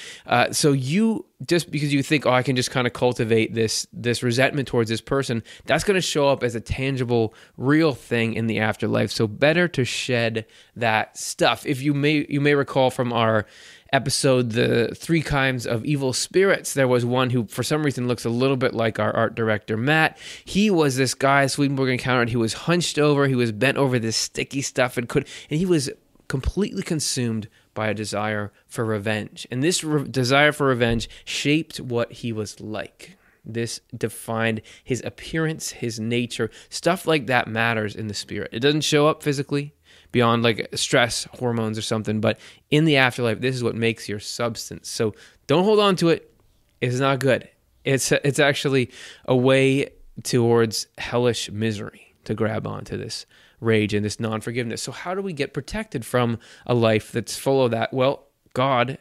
So you, just because you think, oh, I can just kind of cultivate this resentment towards this person, that's going to show up as a tangible, real thing in the afterlife. So better to shed that stuff. If you may recall from our episode, the 3 kinds of evil spirits, there was one who for some reason looks a little bit like our art director Matt. He was this guy Swedenborg encountered. He was hunched over, he was bent over this sticky stuff, and he was completely consumed by a desire for revenge. And this desire for revenge shaped what he was like. This defined his appearance, his nature. Stuff like that matters in the spirit. It doesn't show up physically beyond like stress, hormones or something, but in the afterlife, this is what makes your substance. So don't hold on to it. It's not good. It's actually a way towards hellish misery to grab onto this rage and this non-forgiveness. So how do we get protected from a life that's full of that? Well, God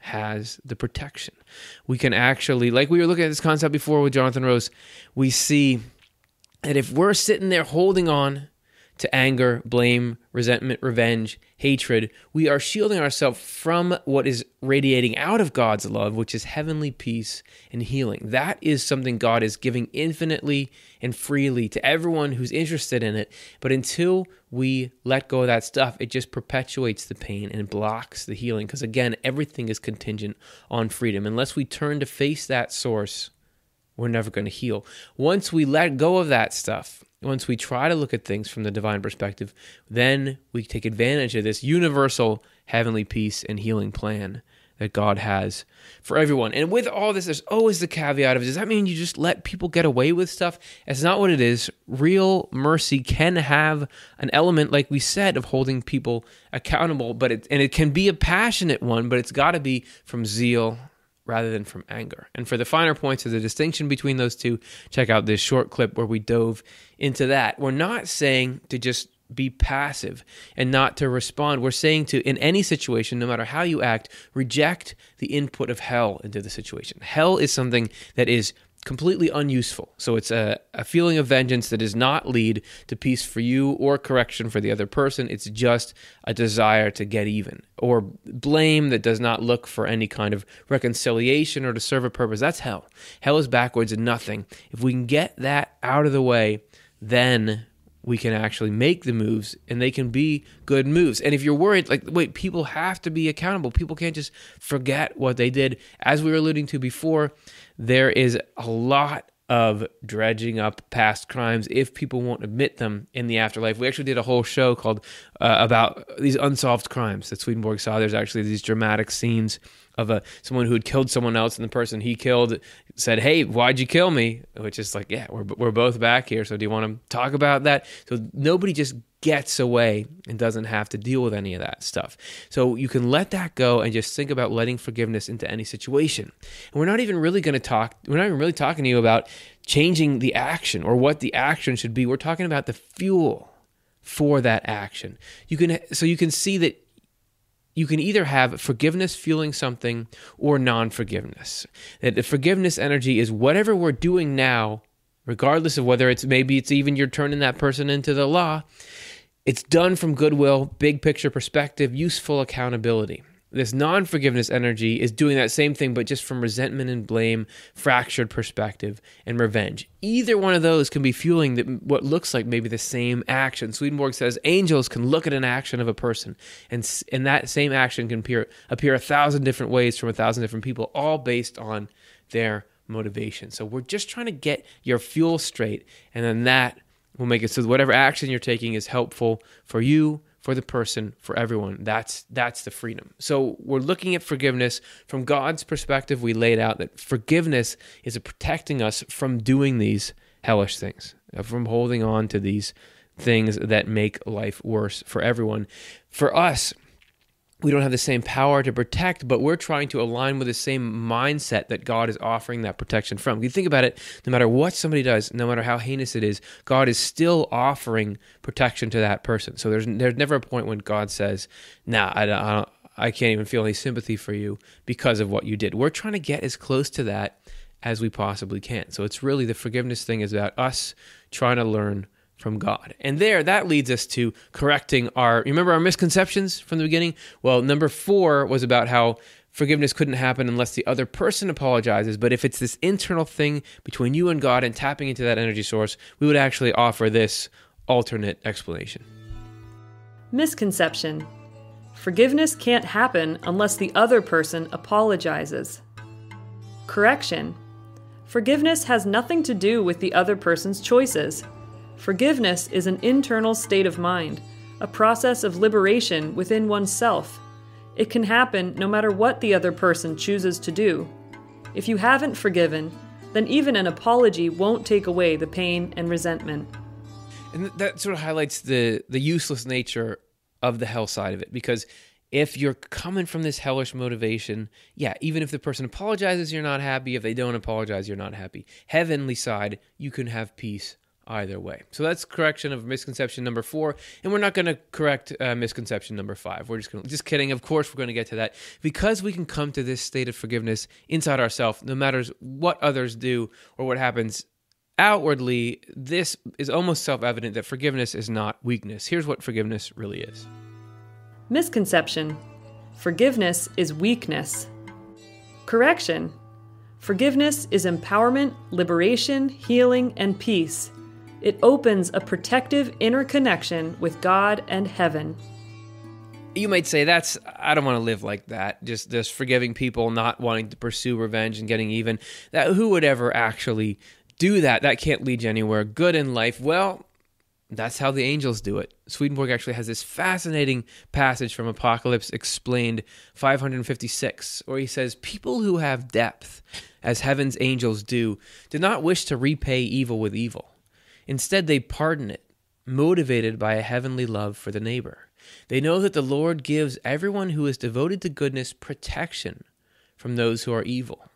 has the protection. We can actually, like we were looking at this concept before with Jonathan Rose, we see that if we're sitting there holding on to anger, blame, resentment, revenge, hatred, we are shielding ourselves from what is radiating out of God's love, which is heavenly peace and healing. That is something God is giving infinitely and freely to everyone who's interested in it. But until we let go of that stuff, it just perpetuates the pain and blocks the healing. Because again, everything is contingent on freedom. Unless we turn to face that source, we're never going to heal. Once we let go of that stuff, once we try to look at things from the divine perspective, then we take advantage of this universal heavenly peace and healing plan that God has for everyone. And with all this, there's always the caveat of, does that mean you just let people get away with stuff? That's not what it is. Real mercy can have an element, like we said, of holding people accountable, but it can be a passionate one, but it's got to be from zeal rather than from anger. And for the finer points of the distinction between those two, check out this short clip where we dove into that. We're not saying to just be passive and not to respond. We're saying to, in any situation, no matter how you act, reject the input of hell into the situation. Hell is something that is completely unuseful. So it's a feeling of vengeance that does not lead to peace for you or correction for the other person. It's just a desire to get even, or blame that does not look for any kind of reconciliation or to serve a purpose. That's hell. Hell is backwards and nothing. If we can get that out of the way, then we can actually make the moves, and they can be good moves. And if you're worried, like, wait, people have to be accountable. People can't just forget what they did. As we were alluding to before, there is a lot of dredging up past crimes if people won't admit them in the afterlife. We actually did a whole show called about these unsolved crimes that Swedenborg saw. There's actually these dramatic scenes of someone who had killed someone else, and the person he killed said, "Hey, why'd you kill me?" Which is like, yeah, we're both back here, so do you want to talk about that? So nobody just gets away and doesn't have to deal with any of that stuff. So you can let that go and just think about letting forgiveness into any situation. And we're not even really talking to you about changing the action or what the action should be. We're talking about the fuel for that action. You can see that you can either have forgiveness fueling something or non-forgiveness. That the forgiveness energy is whatever we're doing now, regardless of whether it's even you're turning that person into the law, it's done from goodwill, big picture perspective, useful accountability. This non-forgiveness energy is doing that same thing, but just from resentment and blame, fractured perspective, and revenge. Either one of those can be fueling what looks like maybe the same action. Swedenborg says angels can look at an action of a person, and that same action can appear 1,000 different ways from 1,000 different people, all based on their motivation. So we're just trying to get your fuel straight, and then that will make it so that whatever action you're taking is helpful for you, for the person, for everyone. That's the freedom. So we're looking at forgiveness from God's perspective. We laid out that forgiveness is protecting us from doing these hellish things, from holding on to these things that make life worse for everyone. For us, we don't have the same power to protect, but we're trying to align with the same mindset that God is offering that protection from. If you think about it, no matter what somebody does, no matter how heinous it is, God is still offering protection to that person. So there's never a point when God says, "Nah, I can't even feel any sympathy for you because of what you did." We're trying to get as close to that as we possibly can. So it's really the forgiveness thing is about us trying to learn from God. And that leads us to correcting our misconceptions from the beginning? Well, number 4 was about how forgiveness couldn't happen unless the other person apologizes, but if it's this internal thing between you and God and tapping into that energy source, we would actually offer this alternate explanation. Misconception. Forgiveness can't happen unless the other person apologizes. Correction. Forgiveness has nothing to do with the other person's choices. Forgiveness is an internal state of mind, a process of liberation within oneself. It can happen no matter what the other person chooses to do. If you haven't forgiven, then even an apology won't take away the pain and resentment. And that sort of highlights the useless nature of the hell side of it, because if you're coming from this hellish motivation, yeah, even if the person apologizes, you're not happy. If they don't apologize, you're not happy. Heavenly side, you can have peace either way. So that's correction of misconception number 4, and we're not going to correct misconception number 5. We're just kidding. Of course, we're going to get to that, because we can come to this state of forgiveness inside ourselves, no matter what others do or what happens outwardly. This is almost self-evident that forgiveness is not weakness. Here's what forgiveness really is. Misconception. Forgiveness is weakness. Correction. Forgiveness is empowerment, liberation, healing, and peace. It opens a protective inner connection with God and heaven. You might say, I don't want to live like that, just forgiving people, not wanting to pursue revenge and getting even. Who would ever actually do that? That can't lead you anywhere good in life. Well, that's how the angels do it. Swedenborg actually has this fascinating passage from Apocalypse Explained 556, where he says, "People who have depth, as heaven's angels do not wish to repay evil with evil. Instead, they pardon it, motivated by a heavenly love for the neighbor. They know that the Lord gives everyone who is devoted to goodness protection from those who are evil,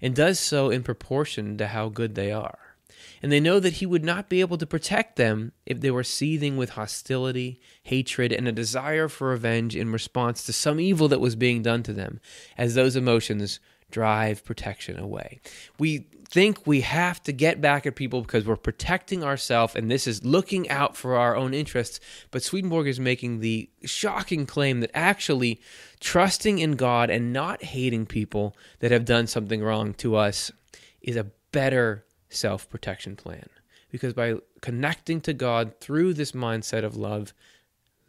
and does so in proportion to how good they are. And they know that he would not be able to protect them if they were seething with hostility, hatred, and a desire for revenge in response to some evil that was being done to them, as those emotions drive protection away. We think we have to get back at people because we're protecting ourselves, and this is looking out for our own interests. But Swedenborg is making the shocking claim that actually trusting in God and not hating people that have done something wrong to us is a better self-protection plan. Because by connecting to God through this mindset of love,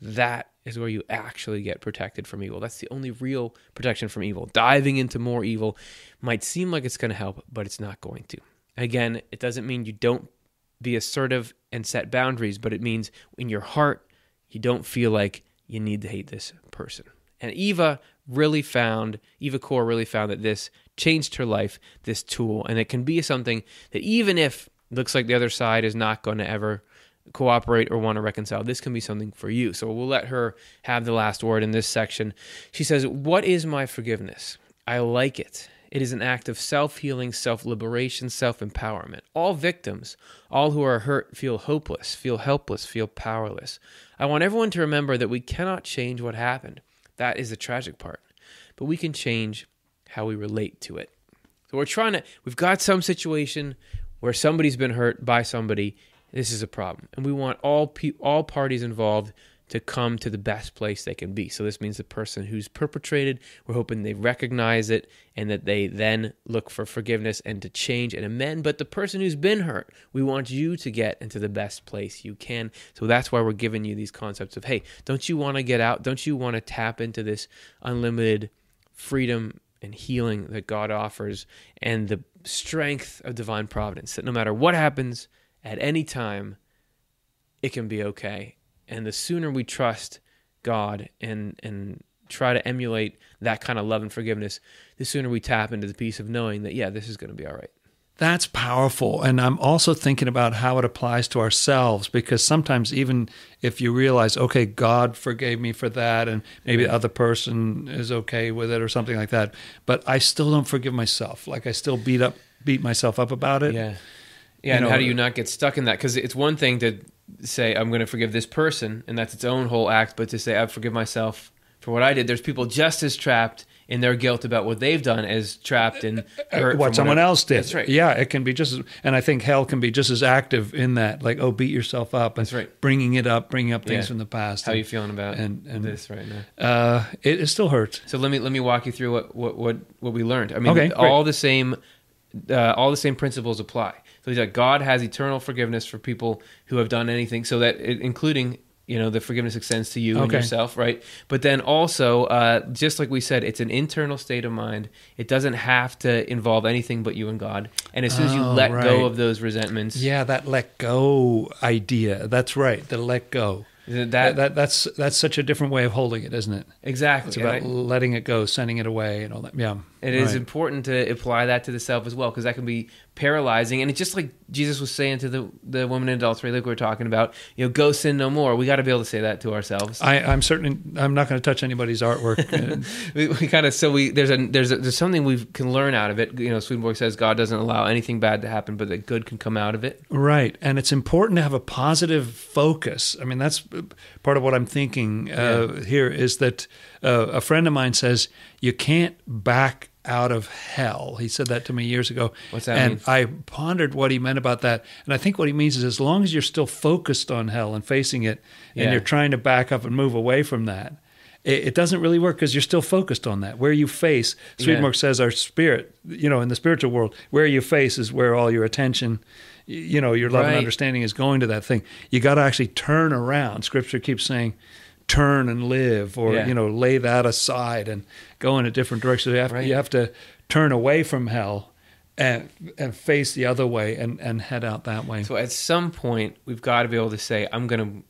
that is where you actually get protected from evil. That's the only real protection from evil. Diving into more evil might seem like it's going to help, but it's not going to. Again, it doesn't mean you don't be assertive and set boundaries, but it means in your heart, you don't feel like you need to hate this person. And Eva Kor really found that this changed her life, this tool, and it can be something that even if it looks like the other side is not going to ever cooperate or want to reconcile, this can be something for you. So we'll let her have the last word in this section. She says, "What is my forgiveness? I like it. It is an act of self-healing, self-liberation, self-empowerment. All victims, all who are hurt, feel hopeless, feel helpless, feel powerless. I want everyone to remember that we cannot change what happened. That is the tragic part. But we can change how we relate to it." So we've got some situation where somebody's been hurt by somebody. This is a problem, and we want all parties involved to come to the best place they can be. So this means the person who's perpetrated, we're hoping they recognize it and that they then look for forgiveness and to change and amend. But the person who's been hurt, we want you to get into the best place you can. So that's why we're giving you these concepts of, hey, don't you want to get out? Don't you want to tap into this unlimited freedom and healing that God offers and the strength of divine providence, that no matter what happens, at any time, it can be okay. And the sooner we trust God and try to emulate that kind of love and forgiveness, the sooner we tap into the peace of knowing that, yeah, this is going to be all right. That's powerful. And I'm also thinking about how it applies to ourselves, because sometimes even if you realize, okay, God forgave me for that, and maybe the other person is okay with it or something like that, but I still don't forgive myself. Like I still beat myself up about it. Yeah. Yeah, and how do you not get stuck in that? Because it's one thing to say, I'm going to forgive this person, and that's its own whole act, but to say, I forgive myself for what I did, there's people just as trapped in their guilt about what they've done as trapped in what someone else did. That's right. Yeah, it can be and I think hell can be just as active in that, like, beat yourself up. That's right. Bringing up things from the past. How are you feeling about this right now? It still hurts. So let me walk you through what we learned. I mean, all the same principles apply. So he's like, God has eternal forgiveness for people who have done anything, so that including, the forgiveness extends to you and yourself, right? But then also, just like we said, it's an internal state of mind. It doesn't have to involve anything but you and God. And as soon as you let go of those resentments, that let go idea. That's right, the let go. That's such a different way of holding it, isn't it? Exactly. It's about letting it go, sending it away, and all that. Yeah, it is important to apply that to the self as well, because that can be paralyzing. And it's just like Jesus was saying to the woman in adultery, like we were talking about. Go sin no more. We got to be able to say that to ourselves. I'm not going to touch anybody's artwork. There's something we can learn out of it. Swedenborg says God doesn't allow anything bad to happen, but that good can come out of it. Right, and it's important to have a positive focus. I mean, that's part of what I'm thinking here is that a friend of mine says, you can't back out of hell. He said that to me years ago. What's that mean? I pondered what he meant about that. And I think what he means is as long as you're still focused on hell and facing it, and you're trying to back up and move away from that, it doesn't really work because you're still focused on that. Where you face, Swedenborg says our spirit, in the spiritual world, where you face is where all your attention, your love and understanding is going to that thing. You got to actually turn around. Scripture keeps saying, turn and live, or lay that aside and go in a different direction. You have to turn away from hell and face the other way and head out that way. So at some point, we've got to be able to say, I'm going to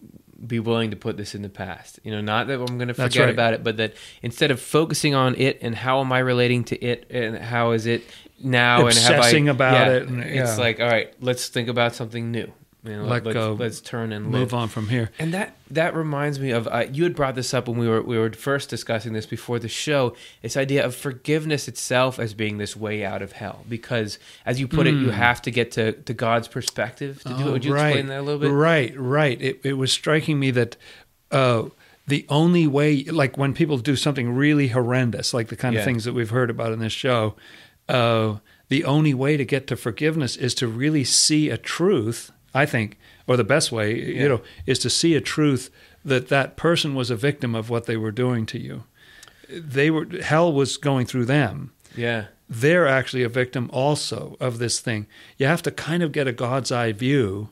be willing to put this in the past. Not that I'm going to forget about it, but that instead of focusing on it and how am I relating to it and how is it now, obsessing and about it. And, it's like, all right, let's think about something new. Let go. Let's turn and move on from here. And that reminds me of you had brought this up when we were first discussing this before the show. This idea of forgiveness itself as being this way out of hell, because as you put it, you have to get to God's perspective to do it. Would you explain that a little bit? Right. It was striking me that the only way, like when people do something really horrendous, like the kind of things that we've heard about in this show, the only way to get to forgiveness is to really see a truth, I think, or the best way, you know, is to see a truth that that person was a victim of what they were doing to you. They were, hell was going through them. Yeah. They're actually a victim also of this thing. You have to kind of get a God's eye view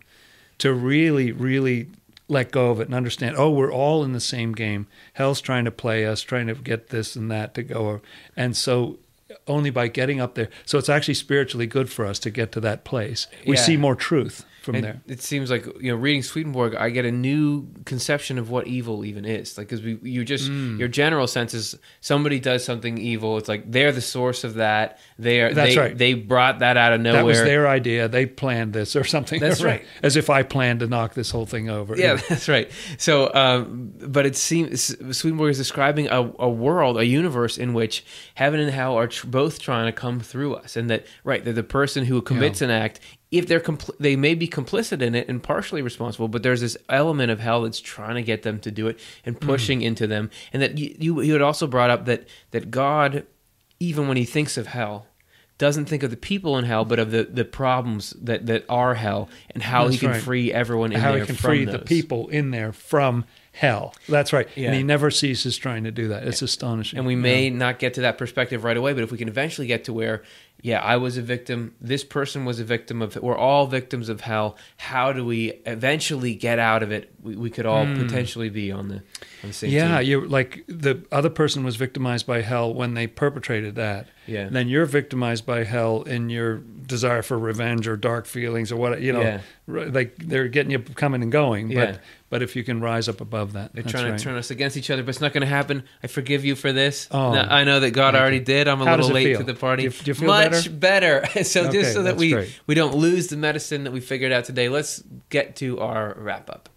to really, really let go of it and understand, oh, we're all in the same game. Hell's trying to play us, trying to get this and that to go. And so only by getting up there. So it's actually spiritually good for us to get to that place. We see more truth from there. It seems like, you know, reading Swedenborg, I get a new conception of what evil even is. Like, because you just, your general sense is somebody does something evil. It's like they're the source of that. That's right. They brought that out of nowhere. That was their idea. They planned this or something. That's right. As if I planned to knock this whole thing over. Yeah, that's right. So, but it seems Swedenborg is describing a world, a universe in which heaven and hell are both trying to come through us, and that that the person who commits an act, if they're they may be complicit in it and partially responsible, but there's this element of hell that's trying to get them to do it and pushing into them. And that you had also brought up that God, even when he thinks of hell, doesn't think of the people in hell, but of the problems that are hell, and how he can free everyone in there from those. How he can free the people in there from hell. That's right. Yeah. And he never ceases trying to do that. It's astonishing. And we may not get to that perspective right away, but if we can eventually get to where, I was a victim, this person was a victim of, we're all victims of hell, how do we eventually get out of it? We could all potentially be on the same team. Yeah, like the other person was victimized by hell when they perpetrated that. Yeah. And then you're victimized by hell in your desire for revenge or dark feelings or what, you know, like they're getting you coming and going. Yeah. But if you can rise up above that, they're trying to turn us against each other, but it's not going to happen. I forgive you for this. Oh, no, I know that God already did. I'm a little late to the party. Do you feel much better. So just so that we don't lose the medicine that we figured out today, let's get to our wrap up.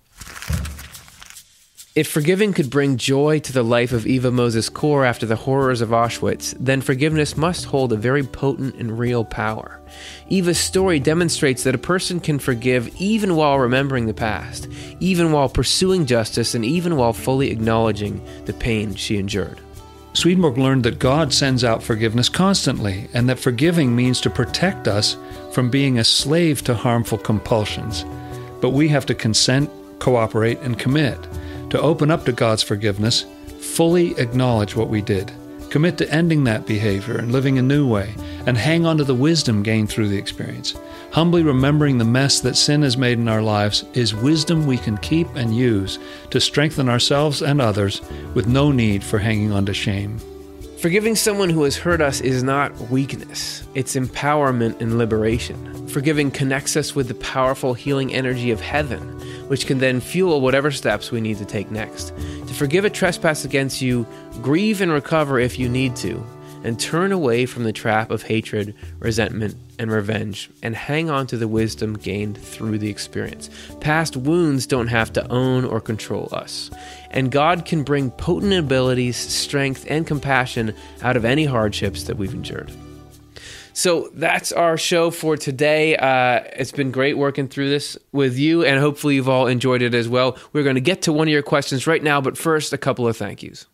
If forgiving could bring joy to the life of Eva Moses Kor after the horrors of Auschwitz, then forgiveness must hold a very potent and real power. Eva's story demonstrates that a person can forgive even while remembering the past, even while pursuing justice, and even while fully acknowledging the pain she endured. Swedenborg learned that God sends out forgiveness constantly, and that forgiving means to protect us from being a slave to harmful compulsions. But we have to consent, cooperate, and commit. To open up to God's forgiveness, fully acknowledge what we did, commit to ending that behavior and living a new way, and hang on to the wisdom gained through the experience. Humbly remembering the mess that sin has made in our lives is wisdom we can keep and use to strengthen ourselves and others with no need for hanging on to shame. Forgiving someone who has hurt us is not weakness. It's empowerment and liberation. Forgiving connects us with the powerful healing energy of heaven, which can then fuel whatever steps we need to take next. To forgive a trespass against you, grieve and recover if you need to, and turn away from the trap of hatred, resentment, and revenge, and hang on to the wisdom gained through the experience. Past wounds don't have to own or control us. And God can bring potent abilities, strength, and compassion out of any hardships that we've endured. So that's our show for today. It's been great working through this with you, and hopefully you've all enjoyed it as well. We're going to get to one of your questions right now, but first, a couple of thank yous.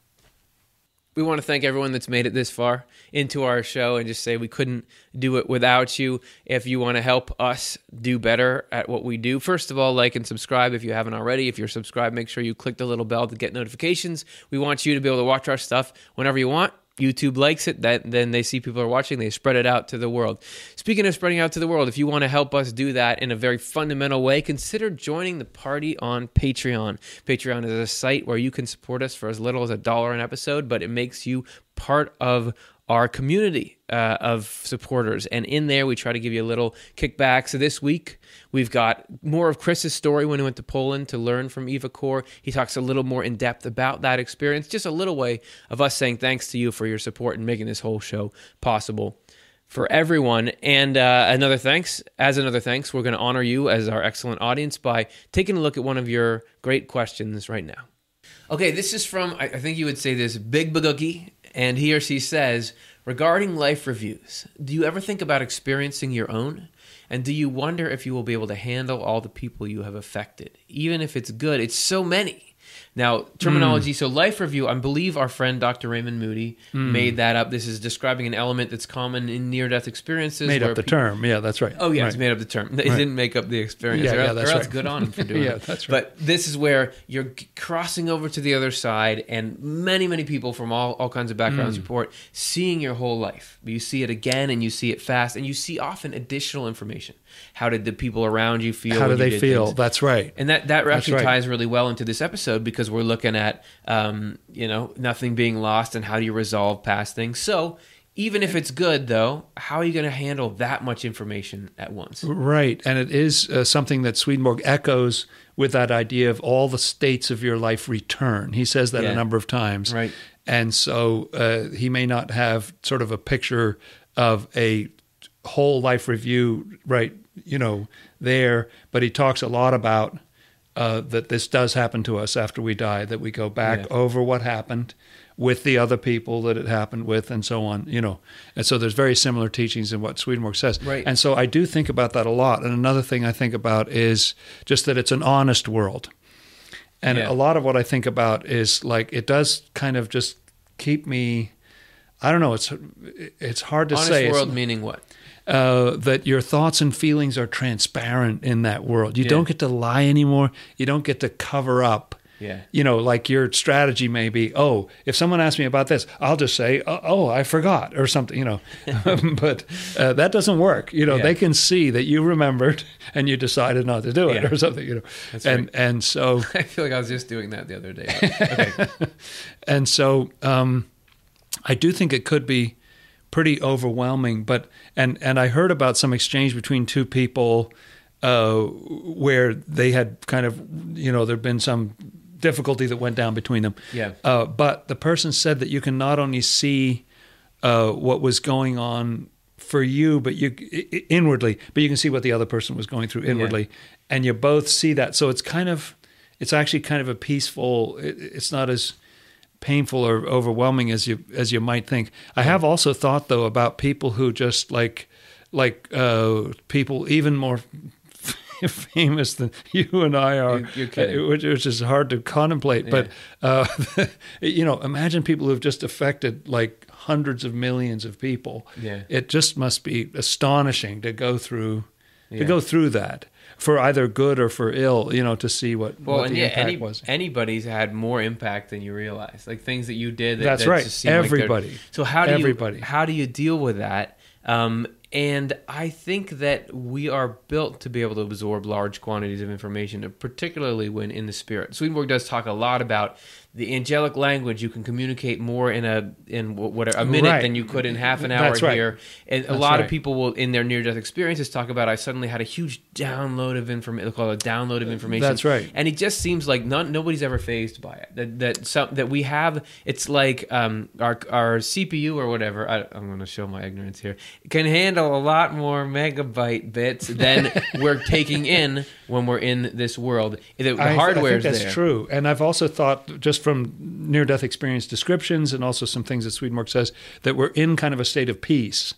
We want to thank everyone that's made it this far into our show and just say we couldn't do it without you. If you want to help us do better at what we do, first of all, like and subscribe if you haven't already. If you're subscribed, make sure you click the little bell to get notifications. We want you to be able to watch our stuff whenever you want. YouTube likes it, then they see people are watching, they spread it out to the world. Speaking of spreading out to the world, if you want to help us do that in a very fundamental way, consider joining the party on Patreon. Patreon is a site where you can support us for as little as $1 an episode, but it makes you part of our community of supporters. And in there, we try to give you a little kickback. So this week, we've got more of Chris's story when he went to Poland to learn from Eva Kor. He talks a little more in depth about that experience, just a little way of us saying thanks to you for your support and making this whole show possible for everyone. And another thanks, we're going to honor you as our excellent audience by taking a look at one of your great questions right now. Okay, this is from, I think you would say this, Big Bagookie. And he or she says, regarding life reviews, do you ever think about experiencing your own? And do you wonder if you will be able to handle all the people you have affected? Even if it's good, it's so many. Now, terminology, so life review, I believe our friend Dr. Raymond Moody made that up. This is describing an element that's common in near-death experiences. Made up the term, yeah, that's right. Oh, yeah, right. He made up the term. He didn't make up the experience. Yeah, that's right. Good on him for doing it. That's right. But this is where you're crossing over to the other side, and many, many people from all kinds of backgrounds report seeing your whole life. You see it again, and you see it fast, and you see often additional information. How did the people around you feel? How do they feel? Things? That's right. And that actually ties really well into this episode, because we're looking at nothing being lost and how do you resolve past things. So even if it's good, though, how are you going to handle that much information at once? Right. And it is something that Swedenborg echoes with that idea of all the states of your life return. He says that a number of times. Right. And so he may not have sort of a picture of a whole life review, right, there, but he talks a lot about that this does happen to us after we die, that we go back over what happened with the other people that it happened with and so on, And so there's very similar teachings in what Swedenborg says. Right. And so I do think about that a lot. And another thing I think about is just that it's an honest world. And a lot of what I think about is like, it does kind of just keep me, I don't know, it's hard to say. Honest world meaning what? That your thoughts and feelings are transparent in that world. You don't get to lie anymore. You don't get to cover up. Yeah. Like your strategy may be, oh, if someone asks me about this, I'll just say, oh, I forgot or something, But that doesn't work. They can see that you remembered and you decided not to do it or something, That's right. And so... I feel like I was just doing that the other day. Okay. And so I do think it could be pretty overwhelming, but... And I heard about some exchange between two people where they had kind of, there'd been some... difficulty that went down between them. Yeah. But the person said that you can not only see what was going on for you, but inwardly, but you can see what the other person was going through inwardly, and you both see that. So it's actually kind of a peaceful. It's not as painful or overwhelming as you might think. I have also thought though about people who just like people even more famous than you and I are, which is hard to contemplate. Yeah. But, imagine people who've just affected like hundreds of millions of people. Yeah. It just must be astonishing to go through, that for either good or for ill, to see what the impact was. Anybody's had more impact than you realize, like things that you did. That's right. Just everybody. Like so how do you deal with that? And I think that we are built to be able to absorb large quantities of information, particularly when in the spirit. Swedenborg does talk a lot about the angelic language. You can communicate more in a minute than you could in half an hour here. And a lot of people will, in their near-death experiences, talk about, I suddenly had a huge download of information. They call it a download of information. That's right. And it just seems like nobody's ever phased by it. That we have, it's like our CPU or whatever, I'm going to show my ignorance here, can handle a lot more megabyte bits than we're taking in when we're in this world. The hardware is there. That's true. And I've also thought, just from near-death experience descriptions and also some things that Swedenborg says, that we're in kind of a state of peace.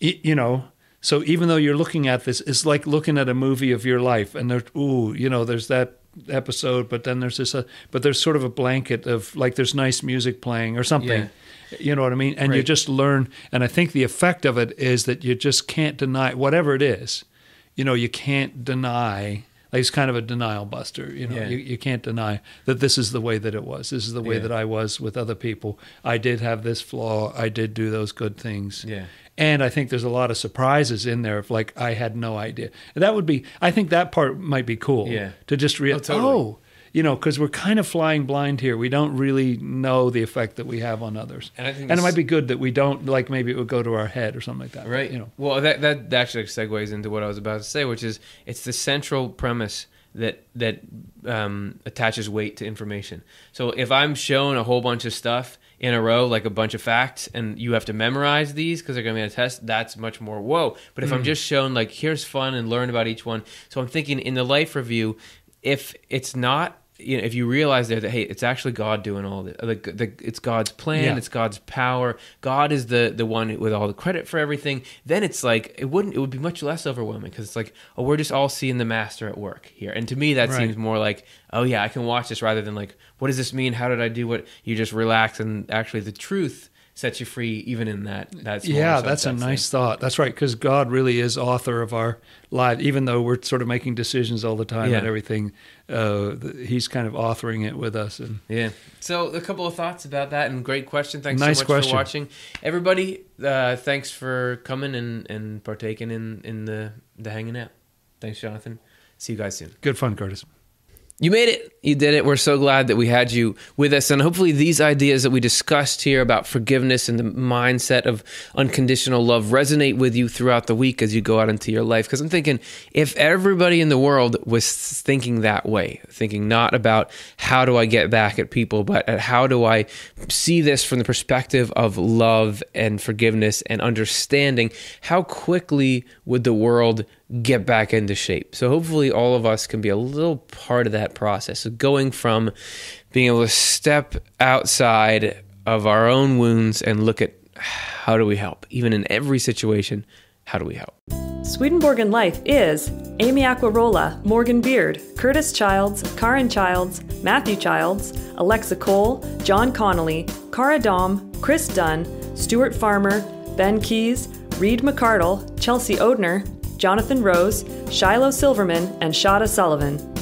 Mm. So even though you're looking at this, it's like looking at a movie of your life, and there's that episode, but then there's this, but there's sort of a blanket of like there's nice music playing or something. Yeah. You know what I mean? And you just learn, and I think the effect of it is that you just can't deny, whatever it is, you can't deny... It's kind of a denial buster, You can't deny that this is the way that it was. This is the way that I was with other people. I did have this flaw. I did do those good things. Yeah. And I think there's a lot of surprises in there of like, I had no idea. And that would be, I think that part might be cool to just realize, because we're kind of flying blind here. We don't really know the effect that we have on others. And I think it might be good that we don't, like maybe it would go to our head or something like that. Right. Well, that actually segues into what I was about to say, which is it's the central premise that attaches weight to information. So if I'm shown a whole bunch of stuff in a row, like a bunch of facts, and you have to memorize these because they're going to be on a test, that's much more, whoa. But if I'm just shown like, here's fun and learn about each one. So I'm thinking in the life review, if it's not you know, if you realize there that, hey, it's actually God doing all this. It's God's plan, yeah. It's God's power. God is the one with all the credit for everything. Then it's like, it would be much less overwhelming, because it's like, oh, we're just all seeing the master at work here. And to me, that right. seems more like, oh yeah, I can watch this, rather than like, what does this mean? How did I do what? You just relax, and actually the truth sets you free even in that. Yeah, that's a nice thought. That's right, because God really is author of our life, even though we're sort of making decisions all the time yeah. and everything. He's kind of authoring it with us. And yeah. So a couple of thoughts about that, and great question. Thanks nice so much question. For watching. Everybody, thanks for coming and partaking in the hanging out. Thanks, Jonathan. See you guys soon. Good fun, Curtis. You made it. You did it. We're so glad that we had you with us. And hopefully these ideas that we discussed here about forgiveness and the mindset of unconditional love resonate with you throughout the week as you go out into your life. Because I'm thinking, if everybody in the world was thinking that way, thinking not about how do I get back at people, but at how do I see this from the perspective of love and forgiveness and understanding, how quickly would the world get back into shape? So hopefully all of us can be a little part of that process of going from being able to step outside of our own wounds and look at how do we help? Even in every situation, how do we help? Swedenborg in Life is Amy Acquarola, Morgan Beard, Curtis Childs, Karin Childs, Matthew Childs, Alexa Cole, John Connolly, Cara Dom, Chris Dunn, Stuart Farmer, Ben Keyes, Reed McArdle, Chelsea Odner, Jonathan Rose, Shiloh Silverman, and Shada Sullivan.